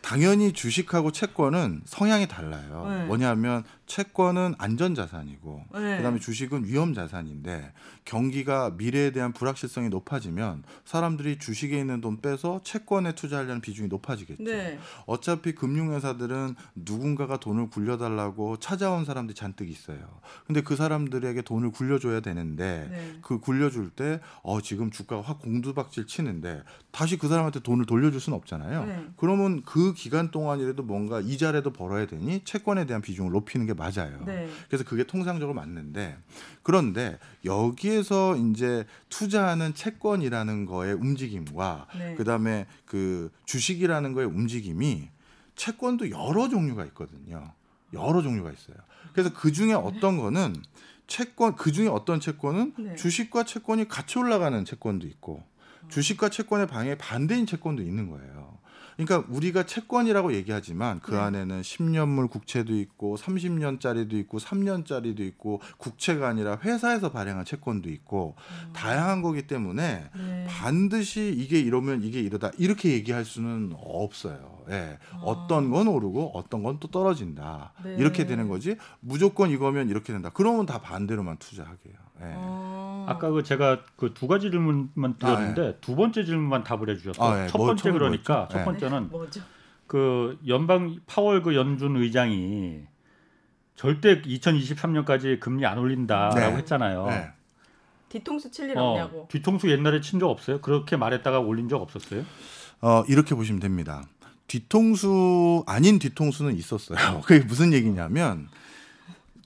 당연히 주식하고 채권은 성향이 달라요. 네. 뭐냐면 채권은 안전자산이고 네. 그다음에 주식은 위험자산인데 경기가 미래에 대한 불확실성이 높아지면 사람들이 주식에 있는 돈 빼서 채권에 투자하려는 비중이 높아지겠죠. 네. 어차피 금융회사들은 누군가가 돈을 굴려달라고 찾아온 사람들이 잔뜩 있어요. 근데 그 사람들에게 돈을 굴려줘야 되는데 네. 그 굴려줄 때 어, 지금 주가가 확 공두박질 치는데 다시 그 사람한테 돈을 돌려줄 수는 없잖아요. 네. 그러면 그 기간 동안이라도 뭔가 이자라도 벌어야 되니 채권에 대한 비중을 높이는 게 맞아요. 네. 그래서 그게 통상적으로 맞는데 그런데 여기에서 이제 투자하는 채권이라는 거의 움직임과 네. 그다음에 그 주식이라는 거의 움직임이 채권도 여러 종류가 있거든요. 여러 종류가 있어요. 그래서 그중에 어떤 거는 채권 그중에 어떤 채권은 네. 주식과 채권이 같이 올라가는 채권도 있고 주식과 채권의 방향에 반대인 채권도 있는 거예요. 그러니까 우리가 채권이라고 얘기하지만 그 네. 안에는 십 년물 국채도 있고 삼십 년짜리도 있고 삼 년짜리도 있고 국채가 아니라 회사에서 발행한 채권도 있고 음. 다양한 거기 때문에 네. 반드시 이게 이러면 이게 이러다 이렇게 얘기할 수는 없어요. 예. 아. 어떤 건 오르고 어떤 건 또 떨어진다. 네. 이렇게 되는 거지 무조건 이거면 이렇게 된다. 그러면 다 반대로만 투자하게요. 예. 아. 아까 그 제가 그 두 가지 질문만 드렸는데 아, 예. 두 번째 질문만 답을 해주셨고 아, 예. 첫 번째 뭐, 그러니까 첫 번째 저는 그 연방 파월 그 연준 의장이 절대 이천이십삼 년까지 금리 안 올린다라고 네. 했잖아요. 네. 뒤통수 칠 일 어, 없냐고. 뒤통수 옛날에 친 적 없어요? 그렇게 말했다가 올린 적 없었어요? 어, 이렇게 보시면 됩니다. 뒤통수 아닌 뒤통수는 있었어요. 그게 무슨 얘기냐면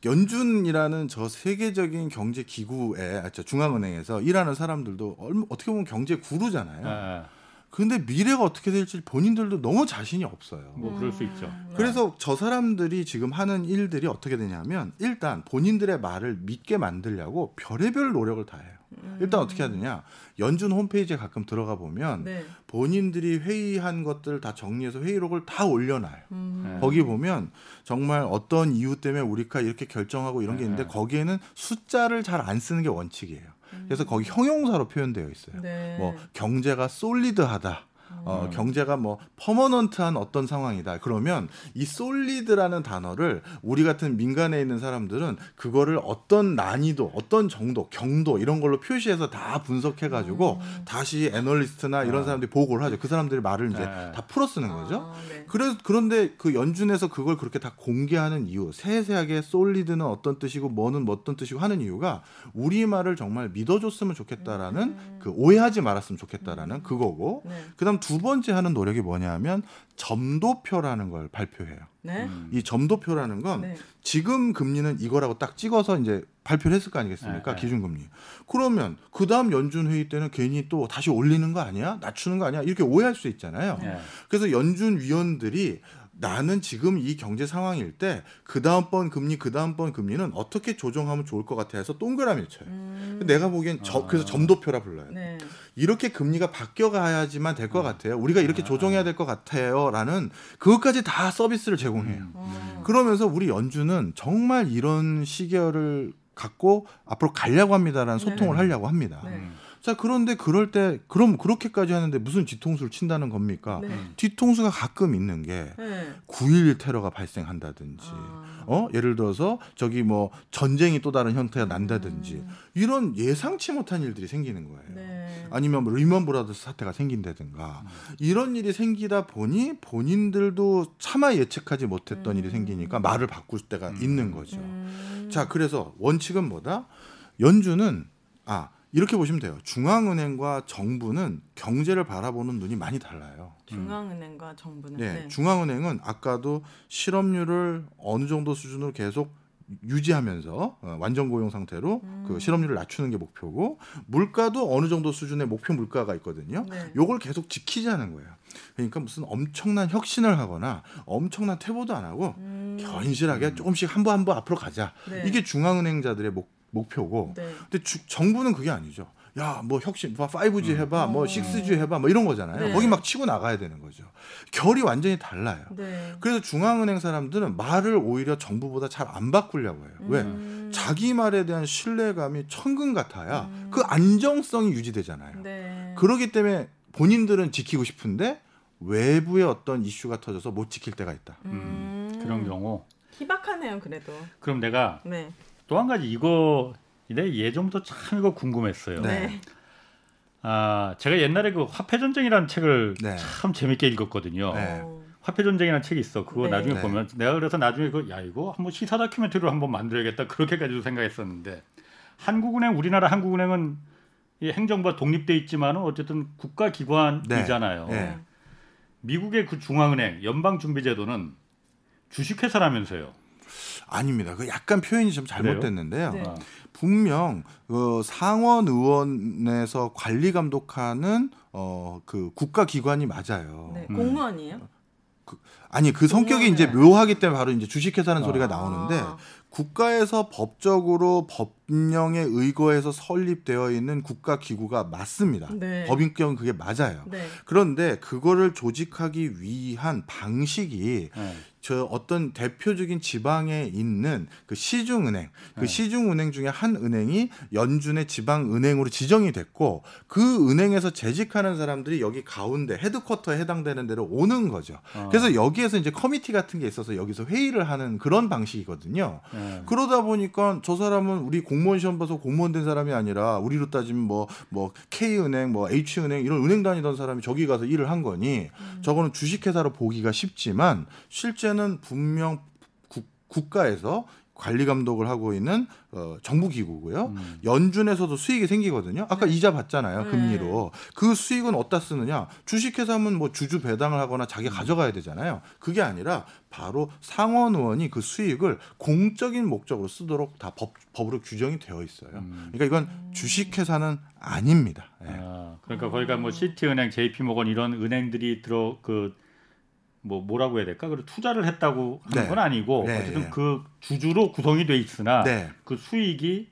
연준이라는 저 세계적인 경제 기구에 중앙은행에서 일하는 사람들도 어떻게 보면 경제 구루잖아요. 아. 근데 미래가 어떻게 될지 본인들도 너무 자신이 없어요. 뭐 그럴 수 있죠. 그래서 저 사람들이 지금 하는 일들이 어떻게 되냐면 일단 본인들의 말을 믿게 만들려고 별의별 노력을 다 해요. 일단 어떻게 하느냐. 연준 홈페이지에 가끔 들어가 보면 네. 본인들이 회의한 것들 다 정리해서 회의록을 다 올려놔요. 음. 거기 보면 정말 어떤 이유 때문에 우리가 이렇게 결정하고 이런 게 있는데 거기에는 숫자를 잘 안 쓰는 게 원칙이에요. 그래서 거기 형용사로 표현되어 있어요. 네. 뭐 경제가 솔리드하다, 어, 경제가 뭐 퍼머넌트한 어떤 상황이다. 그러면 이 솔리드라는 단어를 우리 같은 민간에 있는 사람들은 그거를 어떤 난이도, 어떤 정도, 경도 이런 걸로 표시해서 다 분석해가지고 음. 다시 애널리스트나 이런 사람들이 보고를 하죠. 그 사람들이 말을 이제 네. 다 풀어 쓰는 거죠. 아, 네. 그래서 그런데 그 연준에서 그걸 그렇게 다 공개하는 이유, 세세하게 솔리드는 어떤 뜻이고 뭐는 어떤 뜻이고 하는 이유가 우리말을 정말 믿어줬으면 좋겠다라는 음. 그 오해하지 말았으면 좋겠다라는 음. 그거고 네. 그다음 두 번째 하는 노력이 뭐냐면 점도표라는 걸 발표해요. 네? 음. 이 점도표라는 건 네. 지금 금리는 이거라고 딱 찍어서 이제 발표를 했을 거 아니겠습니까? 네, 네. 기준금리. 그러면 그 다음 연준회의 때는 괜히 또 다시 올리는 거 아니야? 낮추는 거 아니야? 이렇게 오해할 수 있잖아요. 네. 그래서 연준위원들이 나는 지금 이 경제 상황일 때 그 다음번 금리, 그 다음번 금리는 어떻게 조정하면 좋을 것 같아 해서 동그라미를 쳐요. 음. 내가 보기엔 저, 아. 그래서 점도표라 불러요. 네. 이렇게 금리가 바뀌어가야지만 될 것 같아요. 우리가 이렇게 조정해야 될 것 같아요. 라는 그것까지 다 서비스를 제공해요. 음. 그러면서 우리 연준은 정말 이런 시기를 갖고 앞으로 가려고 합니다라는 네. 소통을 하려고 합니다. 네. 자, 그런데 그럴 때 그럼 그렇게까지 하는데 무슨 뒤통수를 친다는 겁니까? 네. 뒤통수가 가끔 있는 게 네. 구일일 테러가 발생한다든지 아. 어? 예를 들어서 저기 뭐 전쟁이 또 다른 형태가 난다든지 음. 이런 예상치 못한 일들이 생기는 거예요. 네. 아니면 뭐 리먼브라더스 사태가 생긴다든가 음. 이런 일이 생기다 보니 본인들도 차마 예측하지 못했던 음. 일이 생기니까 말을 바꿀 때가 음. 있는 거죠. 음. 자, 그래서 원칙은 뭐다? 연준은 아 이렇게 보시면 돼요. 중앙은행과 정부는 경제를 바라보는 눈이 많이 달라요. 중앙은행과 음. 정부는? 네, 네. 중앙은행은 아까도 실업률을 어느 정도 수준으로 계속 유지하면서 어, 완전 고용 상태로 음. 그 실업률을 낮추는 게 목표고 물가도 어느 정도 수준의 목표 물가가 있거든요. 네. 요걸 계속 지키자는 거예요. 그러니까 무슨 엄청난 혁신을 하거나 엄청난 퇴보도 안 하고 음. 견실하게 음. 조금씩 한 번 한 번 앞으로 가자. 네. 이게 중앙은행자들의 목 목표고. 네. 근데 주, 정부는 그게 아니죠. 야, 뭐 혁신, 뭐 파이브지 해봐, 음. 뭐 식스지 해봐, 뭐 이런 거잖아요. 네. 거기 막 치고 나가야 되는 거죠. 결이 완전히 달라요. 네. 그래서 중앙은행 사람들은 말을 오히려 정부보다 잘 안 바꾸려고 해요. 음. 왜? 자기 말에 대한 신뢰감이 천금 같아야 음. 그 안정성이 유지되잖아요. 네. 그렇기 때문에 본인들은 지키고 싶은데 외부의 어떤 이슈가 터져서 못 지킬 때가 있다. 음. 음. 그런 경우. 희박하네요, 그래도. 그럼 내가. 네. 또 한 가지 이거 내 예전부터 참 이거 궁금했어요. 네. 아 제가 옛날에 그 화폐 전쟁이라는 책을 네. 참 재밌게 읽었거든요. 네. 화폐 전쟁이라는 책이 있어. 그거 네. 나중에 네. 보면 내가 그래서 나중에 그 야 이거 한번 시사 다큐멘터리로 한번 만들어야겠다 그렇게까지도 생각했었는데 한국은행 우리나라 한국은행은 이 행정부와 독립돼 있지만은 어쨌든 국가 기관이잖아요. 네. 네. 미국의 그 중앙은행 연방준비제도는 주식회사라면서요. 아닙니다. 그 약간 표현이 좀 잘못됐는데요. 네. 분명 그 상원 의원에서 관리 감독하는 어, 그 국가 기관이 맞아요. 네. 음. 공무원이에요? 그, 아니 그 성격이 이제 묘하기 때문에 바로 이제 주식회사라는 아. 소리가 나오는데 국가에서 법적으로 법령에 의거해서 설립되어 있는 국가 기구가 맞습니다. 네. 법인격은 그게 맞아요. 네. 그런데 그거를 조직하기 위한 방식이 네. 저 어떤 대표적인 지방에 있는 그 시중은행, 그 네. 시중은행 중에 한 은행이 연준의 지방은행으로 지정이 됐고 그 은행에서 재직하는 사람들이 여기 가운데 헤드쿼터에 해당되는 데로 오는 거죠. 어. 그래서 여기에서 이제 커미티 같은 게 있어서 여기서 회의를 하는 그런 방식이거든요. 네. 그러다 보니까 저 사람은 우리 공무원 시험 봐서 공무원 된 사람이 아니라 우리로 따지면 뭐, 뭐 K은행, 뭐 H은행 이런 은행 다니던 사람이 저기 가서 일을 한 거니 음. 저거는 주식회사로 보기가 쉽지만 실제 는 분명 국, 국가에서 관리 감독을 하고 있는 어, 정부 기구고요. 음. 연준에서도 수익이 생기거든요. 아까 네. 이자 받잖아요. 네. 금리로. 그 수익은 어디다 쓰느냐? 주식회사면 뭐 주주 배당을 하거나 자기 가져가야 되잖아요. 그게 아니라 바로 상원 의원이 그 수익을 공적인 목적으로 쓰도록 다 법, 법으로 규정이 되어 있어요. 음. 그러니까 이건 주식회사는 아닙니다. 네. 아, 그러니까 거기가 뭐 시티은행, 제이피모건 이런 은행들이 들어 그 뭐 뭐라고 해야 될까? 그리고 투자를 했다고 하는 네. 건 아니고 네, 어쨌든 네. 그 주주로 구성이 돼 있으나 네. 그 수익이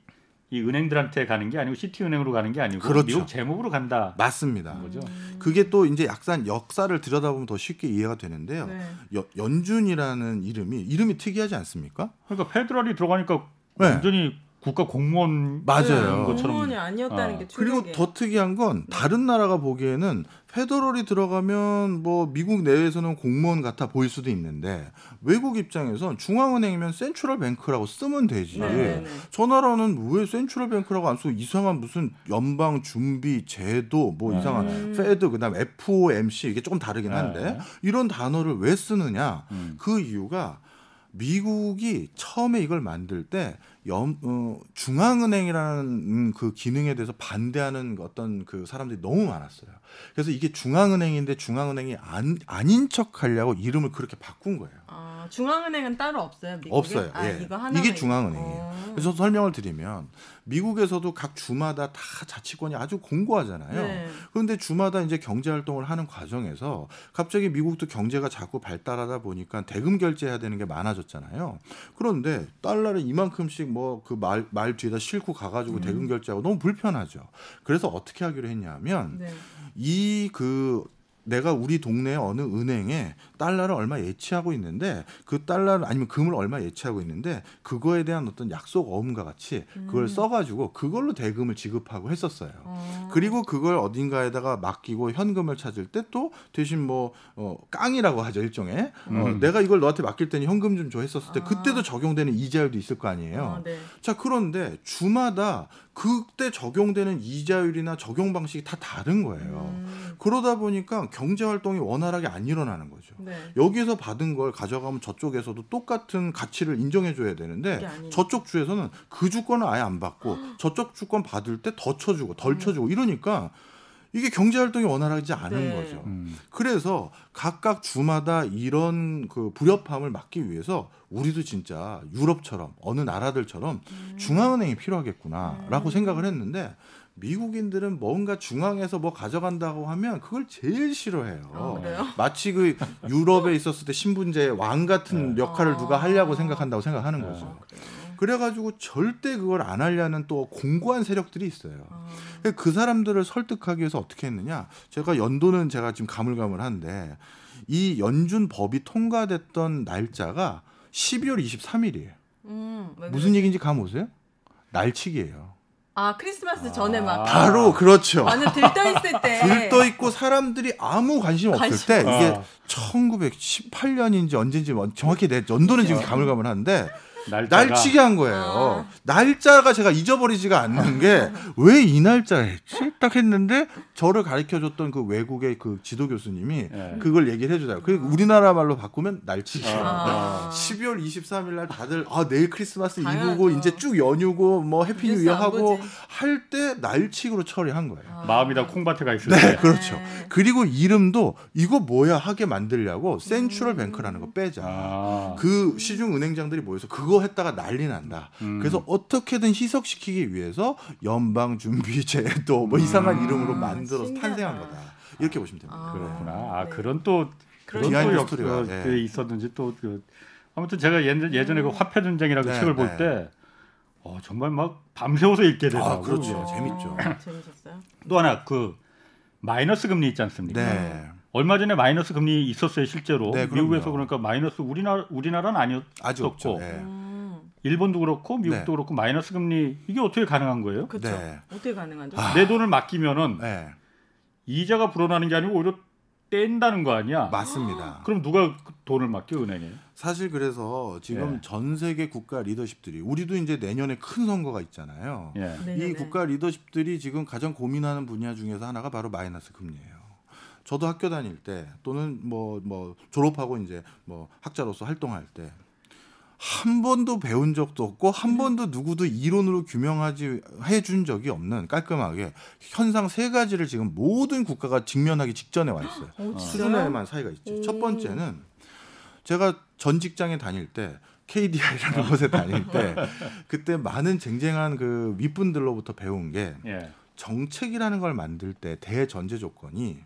이 은행들한테 가는 게 아니고 시티은행으로 가는 게 아니고 그렇죠. 미국 재무부로 간다. 맞습니다. 거죠? 그게 또 이제 약간 역사를 들여다보면 더 쉽게 이해가 되는데요. 네. 여, 연준이라는 이름이 이름이 특이하지 않습니까? 그러니까 페드럴이 들어가니까 네. 완전히 국가 공무원 맞아요. 것처럼. 공무원이 아니었다는 어. 게 충격이에요. 그리고 더 특이한 건 다른 나라가 보기에는 페더럴이 들어가면 뭐 미국 내에서는 공무원 같아 보일 수도 있는데 외국 입장에선 중앙은행이면 센츄럴 뱅크라고 쓰면 되지. 네네. 저 나라는 왜 센츄럴 뱅크라고 안 쓰고 이상한 무슨 연방 준비 제도 뭐 이상한 음. 페드 그다음 에프오엠씨 이게 조금 다르긴 한데 네네. 이런 단어를 왜 쓰느냐? 음. 그 이유가 미국이 처음에 이걸 만들 때 연, 어, 중앙은행이라는 그 기능에 대해서 반대하는 어떤 그 사람들이 너무 많았어요. 그래서 이게 중앙은행인데 중앙은행이 안, 아닌 척하려고 이름을 그렇게 바꾼 거예요. 아, 중앙은행은 따로 없어요? 미국에? 없어요. 아, 예. 이거 하나 이게 중앙은행이에요. 오. 그래서 설명을 드리면 미국에서도 각 주마다 다 자치권이 아주 공고하잖아요. 네. 그런데 주마다 이제 경제활동을 하는 과정에서 갑자기 미국도 경제가 자꾸 발달하다 보니까 대금 결제해야 되는 게 많아졌잖아요. 그런데 달러를 이만큼씩 뭐 그 말, 말 뒤에다 싣고 가가지고 음. 대금 결제하고 너무 불편하죠. 그래서 어떻게 하기로 했냐면 네. 이 그 내가 우리 동네 어느 은행에 달러를 얼마 예치하고 있는데 그 달러를 아니면 금을 얼마 예치하고 있는데 그거에 대한 어떤 약속 어음과 같이 그걸 음. 써가지고 그걸로 대금을 지급하고 했었어요. 어. 그리고 그걸 어딘가에다가 맡기고 현금을 찾을 때 또 대신 뭐 어, 깡이라고 하죠 일종의 음. 어, 내가 이걸 너한테 맡길 때는 현금 좀 줘 했었을 때 아. 그때도 적용되는 이자율도 있을 거 아니에요. 아, 네. 자 그런데 주마다 그때 적용되는 이자율이나 적용 방식이 다 다른 거예요. 음. 그러다 보니까 경제활동이 원활하게 안 일어나는 거죠. 네. 여기에서 받은 걸 가져가면 저쪽에서도 똑같은 가치를 인정해줘야 되는데 저쪽 주에서는 그 주권은 아예 안 받고 저쪽 주권 받을 때 더 쳐주고 덜 음. 쳐주고 이러니까 이게 경제활동이 원활하지 않은 네. 거죠. 음. 그래서 각각 주마다 이런 그 불협화음을 막기 위해서 우리도 진짜 유럽처럼 어느 나라들처럼 음. 중앙은행이 필요하겠구나라고 음. 생각을 했는데 미국인들은 뭔가 중앙에서 뭐 가져간다고 하면 그걸 제일 싫어해요. 아, 마치 그 유럽에 있었을 때 신분제의 왕 같은 네. 역할을 누가 하려고 생각한다고 생각하는 네. 거죠. 그래가지고 절대 그걸 안 하려는 또 공고한 세력들이 있어요. 아. 그 사람들을 설득하기 위해서 어떻게 했느냐. 제가 연도는 제가 지금 가물가물한데 이 연준 법이 통과됐던 날짜가 십이월 이십삼일이에요. 음, 무슨 얘기인지 감오세요? 날치기예요. 아 크리스마스 전에 막 아~ 바로 그렇죠. 완전 들떠있을 때 들떠있고 사람들이 아무 관심 없을 관심 때 이게 아. 천구백십팔년인지 언제인지 정확히 내 연도는 지금 가물가물한데 날짜가. 날치기 한 거예요. 아. 날짜가 제가 잊어버리지가 않는 게 왜 이 날짜에 했지? 딱 했는데 저를 가르쳐줬던 그 외국의 그 지도 교수님이 네. 그걸 얘기를 해주더라고요. 그리고 우리나라 말로 바꾸면 날치기. 아. 십이월 이십삼일 날 다들 아 내일 크리스마스 이브고 이제 쭉 연휴고 뭐 해피뉴 이어 하고 할 때 날치기로 처리한 거예요. 아. 마음이 다 콩밭에 가 있을 때. 네, 그렇죠. 네. 그리고 이름도 이거 뭐야 하게 만들려고 센츄럴 뱅크라는 거 빼자. 아. 그 시중 은행장들이 모여서 그거 했다가 난리 난다. 음. 그래서 어떻게든 희석시키기 위해서 연방준비제도 뭐 음. 이상한 이름으로 만들어서 신기하다. 탄생한 거다. 이렇게 보시면 됩니다. 아, 그렇구나. 아, 네. 그런 또 그런 또 역사가 네. 있었는지 또 그, 아무튼 제가 예전, 예전에 그 화폐 전쟁이라는 네, 책을 네. 볼 때 어, 정말 막 밤새워서 읽게 되더라고요. 아, 그렇죠. 재밌죠. 재밌었어요. 또 하나 그 마이너스 금리 있지 않습니까? 네. 얼마 전에 마이너스 금리 있었어요 실제로. 네, 미국에서 그러니까 마이너스 우리나라 우리나라는 아니었었고 네. 일본도 그렇고 미국도 네. 그렇고 마이너스 금리 이게 어떻게 가능한 거예요? 그렇죠. 네. 어떻게 가능한데? 아. 내 돈을 맡기면은 네. 이자가 불어나는 게 아니고 오히려 뗀다는 거 아니야? 맞습니다. 그럼 누가 돈을 맡겨 은행에? 사실 그래서 지금 예. 전 세계 국가 리더십들이 우리도 이제 내년에 큰 선거가 있잖아요. 예. 네, 이 국가 리더십들이 지금 가장 고민하는 분야 중에서 하나가 바로 마이너스 금리예요. 저도 학교 다닐 때 또는 뭐, 뭐 졸업하고 이제 뭐 학자로서 활동할 때 한 번도 배운 적도 없고 한 번도 누구도 이론으로 규명하지 해준 적이 없는 깔끔하게 현상 세 가지를 지금 모든 국가가 직면하기 직전에 와 있어요. 어, 수준에만 사이가 있죠. 첫 번째는 제가 전 직장에 다닐 때 케이디아이라는 곳에 다닐 때 그때 많은 쟁쟁한 그 윗분들로부터 배운 게 정책이라는 걸 만들 때 대전제 조건이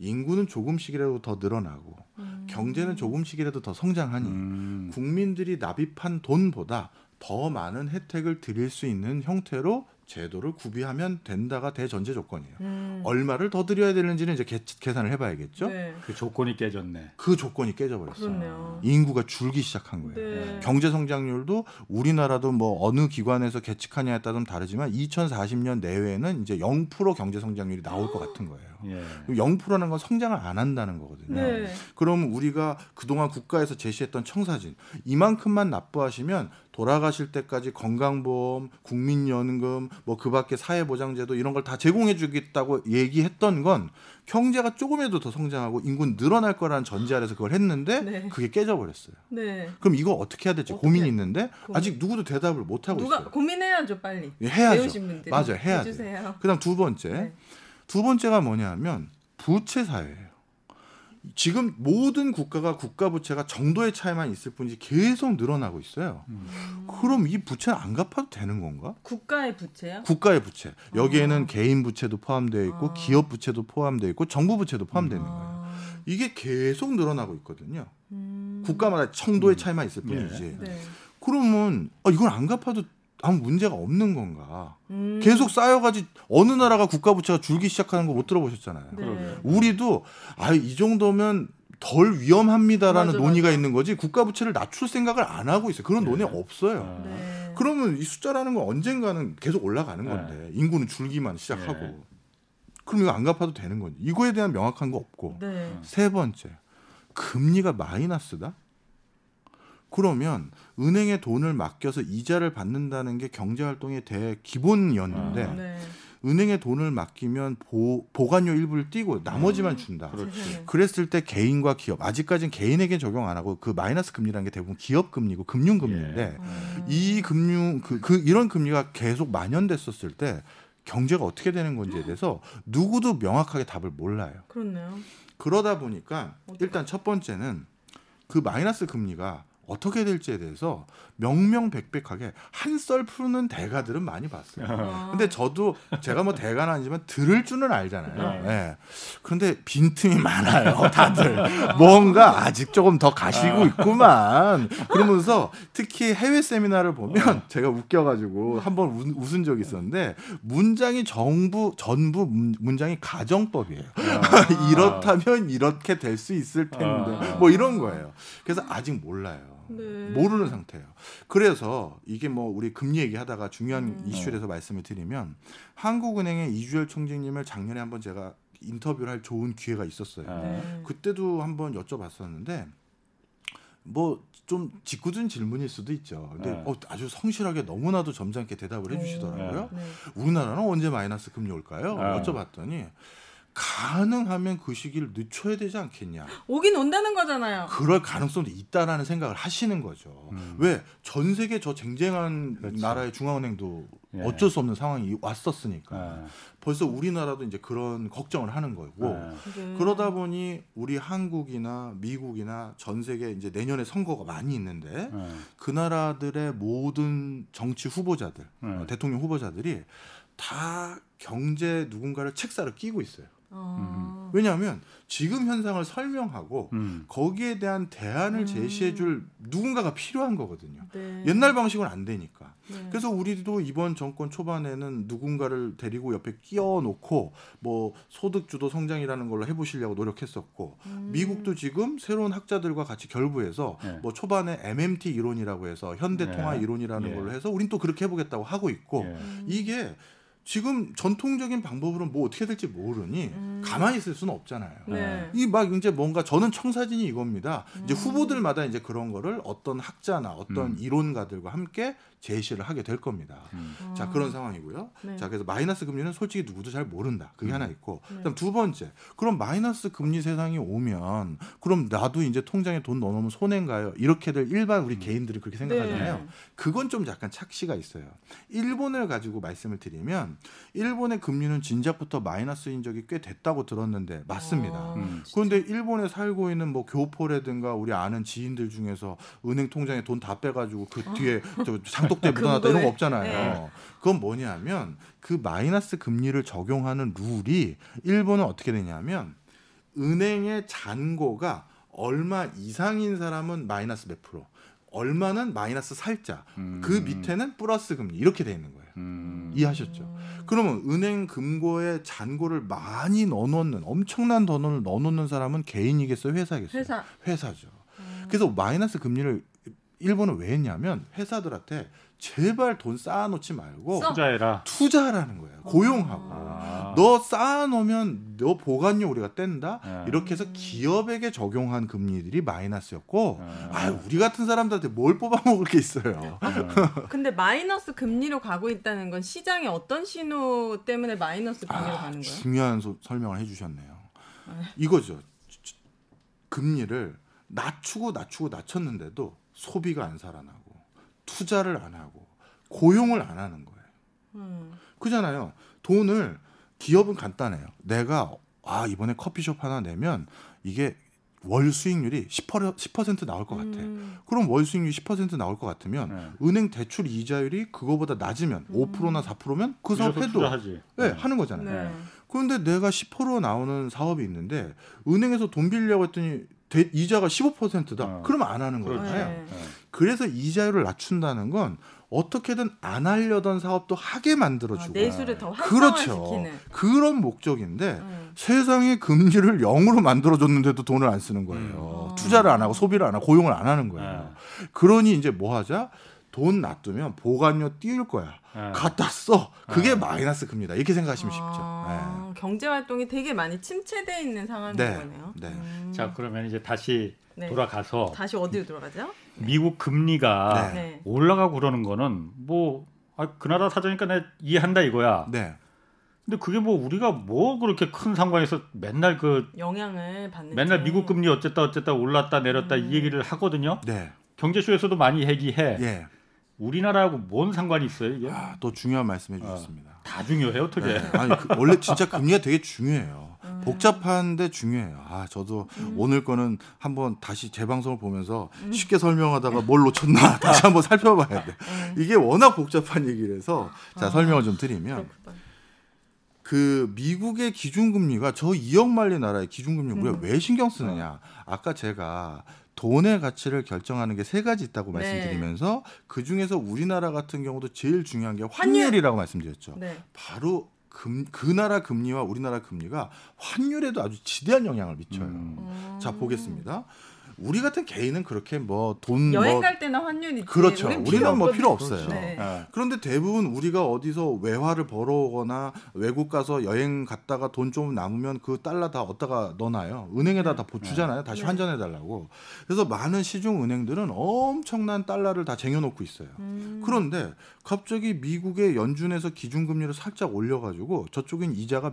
인구는 조금씩이라도 더 늘어나고 음. 경제는 조금씩이라도 더 성장하니 음. 국민들이 납입한 돈보다 더 많은 혜택을 드릴 수 있는 형태로 제도를 구비하면 된다가 대전제 조건이에요. 음. 얼마를 더 드려야 되는지는 이제 개, 계산을 해봐야겠죠. 네. 그 조건이 깨졌네. 그 조건이 깨져버렸어요. 그러네요. 인구가 줄기 시작한 거예요. 네. 경제 성장률도 우리나라도 뭐 어느 기관에서 계측하냐에 따라 좀 다르지만 이천사십 년 내외에는 이제 영 퍼센트 경제 성장률이 나올 어? 것 같은 거예요. 예. 영 퍼센트라는 건 성장을 안 한다는 거거든요. 네. 그럼 우리가 그동안 국가에서 제시했던 청사진 이만큼만 납부하시면 돌아가실 때까지 건강보험, 국민연금, 뭐 그 밖에 사회보장제도 이런 걸 다 제공해 주겠다고 얘기했던 건 경제가 조금이라도 더 성장하고 인구는 늘어날 거라는 전제 아래서 그걸 했는데 네. 그게 깨져버렸어요. 네. 그럼 이거 어떻게 해야 될지 어떻게 고민이 있는데 고민. 아직 누구도 대답을 못하고 누가, 있어요. 고민해야죠. 빨리. 해야죠. 배우신 분들이. 맞아요. 해야 돼요. 그다음 두 번째. 네. 두 번째가 뭐냐 하면 부채 사회예요. 지금 모든 국가가 국가 부채가 정도의 차이만 있을 뿐이지 계속 늘어나고 있어요. 음. 그럼 이 부채는 안 갚아도 되는 건가? 국가의 부채요? 국가의 부채. 여기에는 아. 개인 부채도 포함되어 있고 아. 기업 부채도 포함되어 있고 정부 부채도 포함되는 아. 거예요. 이게 계속 늘어나고 있거든요. 음. 국가마다 정도의 음. 차이만 있을 뿐이지. 네. 네. 그러면 아, 이건 안 갚아도 아무 문제가 없는 건가? 음. 계속 쌓여가지 어느 나라가 국가 부채가 줄기 시작하는 거 못 들어보셨잖아요. 네. 우리도 아, 이 정도면 덜 위험합니다라는 맞아, 논의가 맞아. 있는 거지 국가 부채를 낮출 생각을 안 하고 있어요. 그런 네. 논의 없어요. 네. 그러면 이 숫자라는 건 언젠가는 계속 올라가는 네. 건데 인구는 줄기만 시작하고 네. 그럼 이거 안 갚아도 되는 건지 이거에 대한 명확한 거 없고 네. 세 번째 금리가 마이너스다? 그러면 은행에 돈을 맡겨서 이자를 받는다는 게 경제활동의 대기본이었는데 아, 네. 은행에 돈을 맡기면 보, 보관료 일부를 띄고 나머지만 준다. 그렇지. 그랬을 때 개인과 기업, 아직까지는 개인에게 적용 안 하고 그 마이너스 금리라는 게 대부분 기업 금리고 금융 금리인데 예. 이 금융 그, 그 이런 금리가 계속 만연됐었을 때 경제가 어떻게 되는 건지에 대해서 누구도 명확하게 답을 몰라요. 그렇네요. 그러다 보니까 일단 첫 번째는 그 마이너스 금리가 어떻게 될지에 대해서 명명백백하게 한 썰 푸는 대가들은 많이 봤어요. 아. 근데 저도 제가 뭐 대가는 아니지만 들을 줄은 알잖아요. 네. 네. 그런데 빈틈이 많아요. 다들 아. 뭔가 아직 조금 더 가시고 아. 있구만. 그러면서 특히 해외 세미나를 보면 아. 제가 웃겨가지고 한번 웃은 적이 있었는데 문장이 정부 전부 문장이 가정법이에요. 아. 이렇다면 이렇게 될 수 있을 텐데 뭐 이런 거예요. 그래서 아직 몰라요. 네. 모르는 상태예요. 그래서 이게 뭐 우리 금리 얘기하다가 중요한 음. 이슈에 대해서 말씀을 드리면 한국은행의 이주열 총재님을 작년에 한번 제가 인터뷰를 할 좋은 기회가 있었어요. 네. 그때도 한번 여쭤봤었는데 뭐 좀 짓궂은 질문일 수도 있죠. 근데 네. 어, 아주 성실하게 너무나도 점잖게 대답을 해주시더라고요. 네. 네. 우리나라는 언제 마이너스 금리 올까요? 네. 여쭤봤더니 가능하면 그 시기를 늦춰야 되지 않겠냐. 오긴 온다는 거잖아요. 그럴 가능성도 있다라는 생각을 하시는 거죠. 음. 왜? 전 세계 저 쟁쟁한 그렇죠. 나라의 중앙은행도 예. 어쩔 수 없는 상황이 왔었으니까. 예. 벌써 우리나라도 이제 그런 걱정을 하는 거고. 예. 그러다 보니 우리 한국이나 미국이나 전 세계 이제 내년에 선거가 많이 있는데 예. 그 나라들의 모든 정치 후보자들, 예. 대통령 후보자들이 다 경제 누군가를 책사를 끼고 있어요. 어... 왜냐하면 지금 현상을 설명하고 음. 거기에 대한 대안을 음. 제시해 줄 누군가가 필요한 거거든요. 네. 옛날 방식은 안 되니까. 네. 그래서 우리도 이번 정권 초반에는 누군가를 데리고 옆에 끼워놓고 뭐 소득주도 성장이라는 걸로 해보시려고 노력했었고 음. 미국도 지금 새로운 학자들과 같이 결부해서 네. 뭐 초반에 엠엠티 이론이라고 해서 현대통화 네. 이론이라는 네. 걸로 해서 우린 또 그렇게 해보겠다고 하고 있고 네. 이게 지금 전통적인 방법으로는 뭐 어떻게 될지 모르니 음. 가만히 있을 수는 없잖아요. 네. 이 막 이제 뭔가 저는 청사진이 이겁니다. 음. 이제 후보들마다 이제 그런 거를 어떤 학자나 어떤 음. 이론가들과 함께 제시를 하게 될 겁니다. 음. 자, 그런 상황이고요. 네. 자, 그래서 마이너스 금리는 솔직히 누구도 잘 모른다. 그게 음. 하나 있고. 네. 그다음 두 번째. 그럼 마이너스 금리 세상이 오면 그럼 나도 이제 통장에 돈 넣어 놓으면 손해인가요? 이렇게들 일반 우리 음. 개인들이 그렇게 생각하잖아요. 네. 그건 좀 약간 착시가 있어요. 일본을 가지고 말씀을 드리면 일본의 금리는 진작부터 마이너스인 적이 꽤 됐다고 들었는데 맞습니다. 아, 음. 그런데 일본에 살고 있는 뭐 교포라든가 우리 아는 지인들 중에서 은행 통장에 돈 다 빼가지고 그 어? 뒤에 저 장독대 묻어놨다 이런 거 없잖아요. 네. 그건 뭐냐면 그 마이너스 금리를 적용하는 룰이 일본은 어떻게 되냐면 은행의 잔고가 얼마 이상인 사람은 마이너스 몇 프로 얼마는 마이너스 살짝, 음. 그 밑에는 플러스 금리 이렇게 돼 있는 거예요. 음. 이해하셨죠? 그러면 은행 금고에 잔고를 많이 넣어놓는, 엄청난 돈을 넣어놓는 사람은 개인이겠어요? 회사겠어요? 회사. 회사죠. 음. 그래서 마이너스 금리를 일본은 왜 했냐면 회사들한테 제발 돈 쌓아놓지 말고 투자해라. 투자라는 거예요. 고용하고. 아. 너 쌓아놓으면 너 보관료 우리가 뗀다. 아. 이렇게 해서 기업에게 적용한 금리들이 마이너스였고, 아. 아, 우리 같은 사람들한테 뭘 뽑아먹을 게 있어요. 아. 근데 마이너스 금리로 가고 있다는 건 시장의 어떤 신호 때문에 마이너스 금리로 아, 가는 거예요? 중요한 소, 설명을 해주셨네요. 아. 이거죠. 금리를 낮추고 낮추고 낮췄는데도 소비가 안 살아나고 투자를 안 하고 고용을 안 하는 거예요. 음. 그잖아요. 돈을 기업은 간단해요. 내가 아 이번에 커피숍 하나 내면 이게 월 수익률이 십 퍼센트 나올 것 같아. 음. 그럼 월 수익률이 십 퍼센트 나올 것 같으면 네. 은행 대출 이자율이 그거보다 낮으면 음. 오 퍼센트나 사 퍼센트면 그 사업 해도 네, 네. 하는 거잖아요. 네. 그런데 내가 십 퍼센트 나오는 사업이 있는데 은행에서 돈 빌려고 했더니 대, 이자가 십오 퍼센트다. 어. 그러면 안 하는 거잖아요. 네. 그래서 이자율을 낮춘다는 건 어떻게든 안 하려던 사업도 하게 만들어주고. 아, 내수를 더 활성화시키는. 그렇죠. 그런 목적인데 음. 세상에 금리를 영으로 만들어줬는데도 돈을 안 쓰는 거예요. 음. 투자를 안 하고 소비를 안 하고 고용을 안 하는 거예요. 네. 그러니 이제 뭐 하자? 돈 놔두면 보관료 띄울 거야. 네. 갖다 써. 그게 네. 마이너스 금리다. 이렇게 생각하시면 쉽죠. 아, 네. 경제활동이 되게 많이 침체되어 있는 상황인 네. 거네요. 네. 음. 자, 그러면 이제 다시 네. 돌아가서. 다시 어디로 돌아가죠? 미국 금리가 네. 올라가고 그러는 거는 뭐 그 나라 사정이니까 내가 이해한다 이거야. 네. 근데 그게 뭐 우리가 뭐 그렇게 큰 상관에서 맨날 그 영향을 받는 맨날 미국 금리 어쨌다 어쨌다 올랐다 내렸다 음. 이 얘기를 하거든요. 네. 경제쇼에서도 많이 얘기해. 예. 우리나라하고 뭔 상관이 있어요 이게? 아, 또 중요한 말씀해 주셨습니다. 아, 다 중요해요, 되게. 네. 아니 그, 원래 진짜 금리가 되게 중요해요. 음. 복잡한데 중요해요. 아 저도 음. 오늘 거는 한번 다시 재방송을 보면서 음. 쉽게 설명하다가 뭘 놓쳤나 다시 한번 살펴봐야 돼. 음. 이게 워낙 복잡한 얘기라서 자 아. 설명을 좀 드리면 그 미국의 기준금리가 저 이억 말리 나라의 기준금리 우리가 음. 왜 신경 쓰느냐? 아까 제가 돈의 가치를 결정하는 게 세 가지 있다고 네. 말씀드리면서 그중에서 우리나라 같은 경우도 제일 중요한 게 환율이라고 환율. 말씀드렸죠. 네. 바로 금, 그 나라 금리와 우리나라 금리가 환율에도 아주 지대한 영향을 미쳐요. 음. 자, 보겠습니다. 우리 같은 개인은 그렇게 뭐 돈 여행 뭐, 갈 때나 환율이 그렇죠. 우리는 필요 뭐 필요 없어요. 그렇죠. 네. 네. 그런데 대부분 우리가 어디서 외화를 벌어오거나 외국 가서 여행 갔다가 돈 좀 남으면 그 달러 다 어디다가 넣어놔요. 은행에다 다 보주잖아요. 다시 네. 환전해달라고. 그래서 많은 시중 은행들은 엄청난 달러를 다 쟁여놓고 있어요. 음. 그런데 갑자기 미국의 연준에서 기준금리를 살짝 올려가지고 저쪽엔 이자가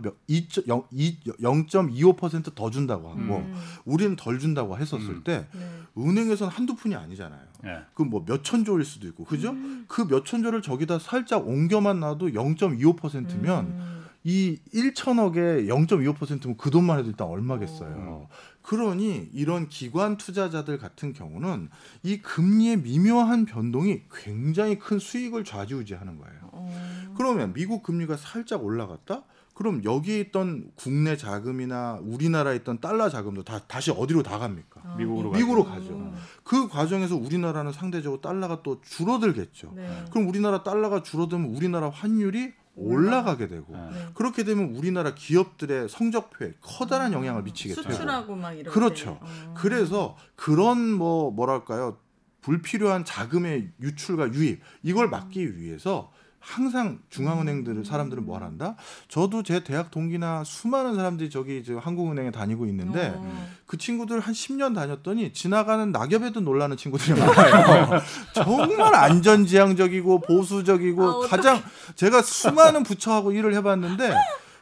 영 점 이오 퍼센트 더 준다고 하고 음. 우리는 덜 준다고 했었을 음. 때 네. 은행에서는 한두 푼이 아니잖아요. 네. 그 뭐 몇천조일 수도 있고, 그죠? 음. 그 몇천조를 저기다 살짝 옮겨만 놔도 영 점 이오 퍼센트면 음. 이 일천억에 영 점 이오 퍼센트면 그 돈만 해도 일단 얼마겠어요. 오. 그러니 이런 기관 투자자들 같은 경우는 이 금리의 미묘한 변동이 굉장히 큰 수익을 좌지우지하는 거예요. 오. 그러면 미국 금리가 살짝 올라갔다? 그럼 여기에 있던 국내 자금이나 우리나라에 있던 달러 자금도 다, 다시 어디로 다 갑니까? 아, 미국으로, 미국으로 가죠. 음. 그 과정에서 우리나라는 상대적으로 달러가 또 줄어들겠죠. 네. 그럼 우리나라 달러가 줄어들면 우리나라 환율이 올라가게 되고 네. 그렇게 되면 우리나라 기업들의 성적표에 커다란 영향을 미치겠죠. 수출하고 막 이런. 그렇죠. 어. 그래서 그런 뭐 뭐랄까요? 불필요한 자금의 유출과 유입 이걸 막기 위해서 항상 중앙은행들 사람들은 뭘 한다? 저도 제 대학 동기나 수많은 사람들이 저기 저 한국은행에 다니고 있는데 오. 그 친구들 한 십 년 다녔더니 지나가는 낙엽에도 놀라는 친구들이 많아요. 정말 안전지향적이고 보수적이고 아, 가장 제가 수많은 부처하고 일을 해봤는데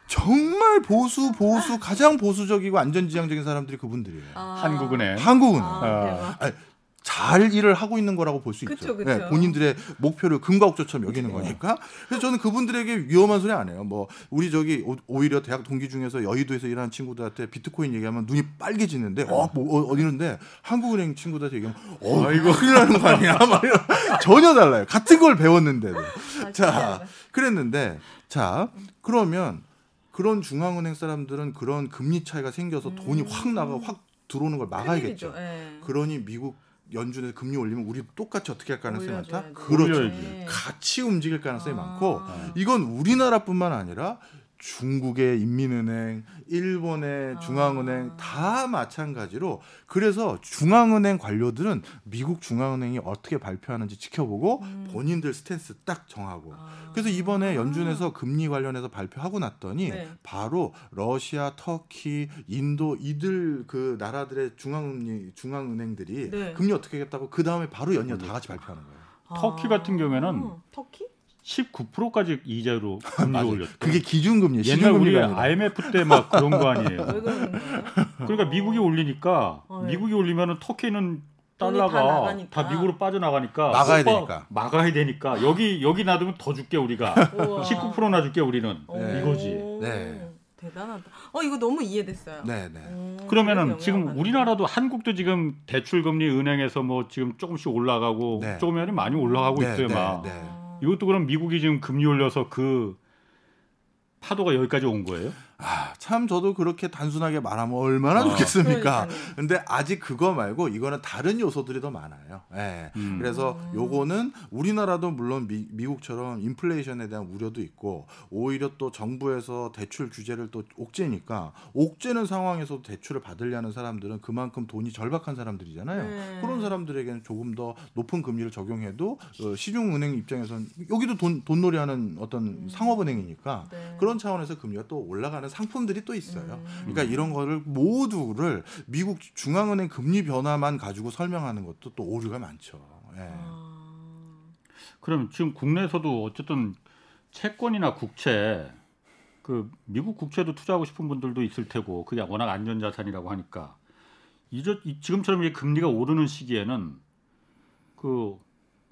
정말 보수 보수 가장 보수적이고 안전지향적인 사람들이 그분들이에요. 아. 한국은행. 한국은행. 아, 아. 잘 일을 하고 있는 거라고 볼 수 있죠. 그쵸. 네, 본인들의 목표를 금과 옥조처럼 여기는 거니까. 그래서 저는 그분들에게 위험한 소리 안 해요. 뭐 우리 저기 오, 오히려 대학 동기 중에서 여의도에서 일하는 친구들한테 비트코인 얘기하면 눈이 빨개지는데 어, 뭐, 어, 어디는데 한국은행 친구들한테 얘기하면 어, 이거 큰일 나는 거 아니야? 전혀 달라요. 같은 걸 배웠는데도. 자, 그랬는데 자, 그러면 그런 중앙은행 사람들은 그런 금리 차이가 생겨서 돈이 확 나가 확 들어오는 걸 막아야겠죠. 그러니 미국 연준에서 금리 올리면 우리 똑같이 어떻게 할 가능성이 많다? 그렇죠. 네. 같이 움직일 가능성이 아~ 많고 이건 우리나라뿐만 아니라 중국의 인민은행, 일본의 중앙은행 아~ 다 마찬가지로 그래서 중앙은행 관료들은 미국 중앙은행이 어떻게 발표하는지 지켜보고 음. 본인들 스탠스 딱 정하고 아~ 그래서 이번에 연준에서 아~ 금리 관련해서 발표하고 났더니 네. 바로 러시아, 터키, 인도 이들 그 나라들의 중앙은행, 중앙은행들이 네. 금리 어떻게 하겠다고 그 다음에 바로 연이어 다 같이 발표하는 거예요. 아~ 터키 같은 경우에는 음, 터키? 십구 퍼센트까지 이자로 금리 올렸다. 그게 기준금리. 옛날 우리 아이엠에프 때 막 그런 거 아니에요. 그러니까 미국이 올리니까 어, 네. 미국이 올리면은 터키는 달러가 다, 다 미국으로 빠져나가니까 막아야 되니까. 막아야 되니까 여기 여기 놔두면 더 줄게 우리가. 십구 퍼센트 놔줄게 우리는 네. 이거지. 네. 대단하다. 어 이거 너무 이해됐어요. 네, 네. 오, 그러면은 지금 우리나라도 한국도 지금 대출 금리 은행에서 뭐 지금 조금씩 올라가고 네. 조금이 많이 올라가고 네, 있어요, 네, 막. 네, 네. 이것도 그럼 미국이 지금 금리 올려서 그 파도가 여기까지 온 거예요? 아, 참 저도 그렇게 단순하게 말하면 얼마나 아, 좋겠습니까? 그러니까요. 근데 아직 그거 말고 이거는 다른 요소들이 더 많아요. 예. 음. 그래서 요거는 우리나라도 물론 미, 미국처럼 인플레이션에 대한 우려도 있고 오히려 또 정부에서 대출 규제를 또 옥죄니까 옥죄는 상황에서도 대출을 받으려는 사람들은 그만큼 돈이 절박한 사람들이잖아요. 음. 그런 사람들에게는 조금 더 높은 금리를 적용해도 어, 시중은행 입장에서는 여기도 돈, 돈놀이 하는 어떤 음. 상업은행이니까 네. 그런 차원에서 금리가 또 올라가는 상품들이 또 있어요. 음. 그러니까 이런 거를 모두를 미국 중앙은행 금리 변화만 가지고 설명하는 것도 또 오류가 많죠. 예. 아... 그럼 지금 국내에서도 어쨌든 채권이나 국채, 그 미국 국채도 투자하고 싶은 분들도 있을 테고 그게 워낙 안전자산이라고 하니까 이제 지금처럼 금리가 오르는 시기에는 그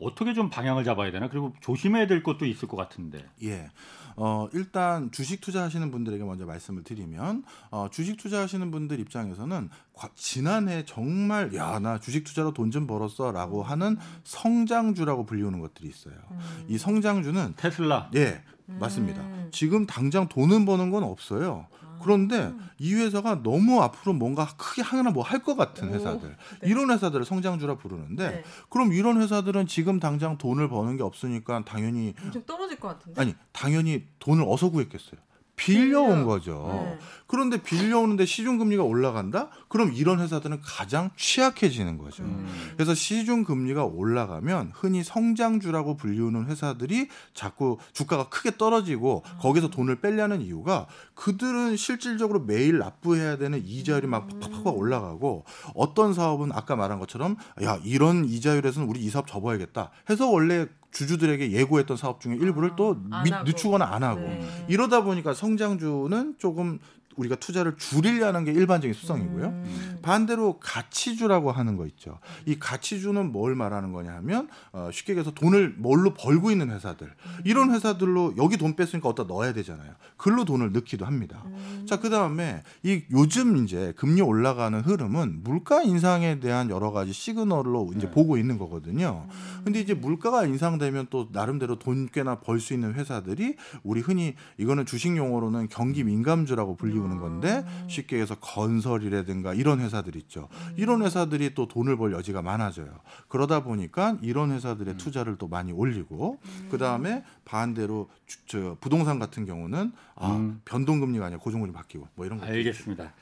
어떻게 좀 방향을 잡아야 되나? 그리고 조심해야 될 것도 있을 것 같은데. 예. 어, 일단 주식 투자하시는 분들에게 먼저 말씀을 드리면 어, 주식 투자하시는 분들 입장에서는 과, 지난해 정말 야, 나 주식 투자로 돈 좀 벌었어 라고 하는 성장주라고 불리우는 것들이 있어요. 음. 이 성장주는 테슬라. 예, 음. 맞습니다. 지금 당장 돈은 버는 건 없어요. 그런데 이 회사가 너무 앞으로 뭔가 크게 하나 뭐 할 것 같은 회사들. 오, 네. 이런 회사들을 성장주라 부르는데 네. 그럼 이런 회사들은 지금 당장 돈을 버는 게 없으니까 당연히 엄청 떨어질 것 같은데? 아니, 당연히 돈을 어디서 구했겠어요? 빌려온 거죠. 네. 그런데 빌려오는데 시중금리가 올라간다? 그럼 이런 회사들은 가장 취약해지는 거죠. 음. 그래서 시중금리가 올라가면 흔히 성장주라고 불리우는 회사들이 자꾸 주가가 크게 떨어지고 음. 거기서 돈을 빼려는 이유가 그들은 실질적으로 매일 납부해야 되는 이자율이 막 팍팍팍 올라가고 어떤 사업은 아까 말한 것처럼 야, 이런 이자율에서는 우리 이 사업 접어야겠다 해서 원래 주주들에게 예고했던 사업 중에 일부를 아, 또 미, 안 늦추거나 안 하고 네. 이러다 보니까 성장주는 조금 우리가 투자를 줄이려는 게 일반적인 수성이고요. 음. 반대로 가치주라고 하는 거 있죠. 이 가치주는 뭘 말하는 거냐 하면 어, 쉽게 얘기해서 돈을 뭘로 벌고 있는 회사들. 음. 이런 회사들로 여기 돈 뺐으니까 어디다 넣어야 되잖아요. 글로 돈을 넣기도 합니다. 음. 자, 그다음에 이 요즘 이제 금리 올라가는 흐름은 물가 인상에 대한 여러 가지 시그널로 이제 네. 보고 있는 거거든요. 음. 근데 이제 물가가 인상되면 또 나름대로 돈 꽤나 벌 수 있는 회사들이 우리 흔히 이거는 주식 용어로는 경기 민감주라고 불리고 오는 건데 쉽게 해서 건설이라든가 이런 회사들 있죠. 이런 회사들이 또 돈을 벌 여지가 많아져요. 그러다 보니까 이런 회사들의 음. 투자를 또 많이 올리고 음. 그다음에 반대로 주, 저 부동산 같은 경우는 아, 음. 변동금리가 아니라 고정금리 바뀌고 뭐 이런 거. 알겠습니다.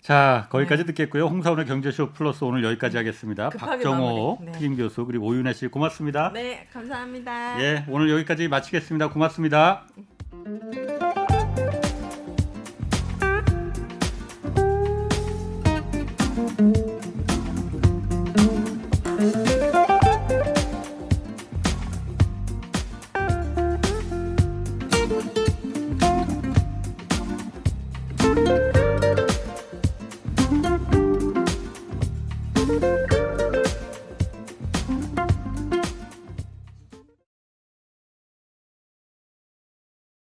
자, 거기까지 네. 듣겠고요. 홍사원의 경제쇼 플러스 오늘 여기까지 하겠습니다. 박정호 네. 특임 교수 그리고 오윤혜 씨 고맙습니다. 네, 감사합니다. 예, 오늘 여기까지 마치겠습니다. 고맙습니다.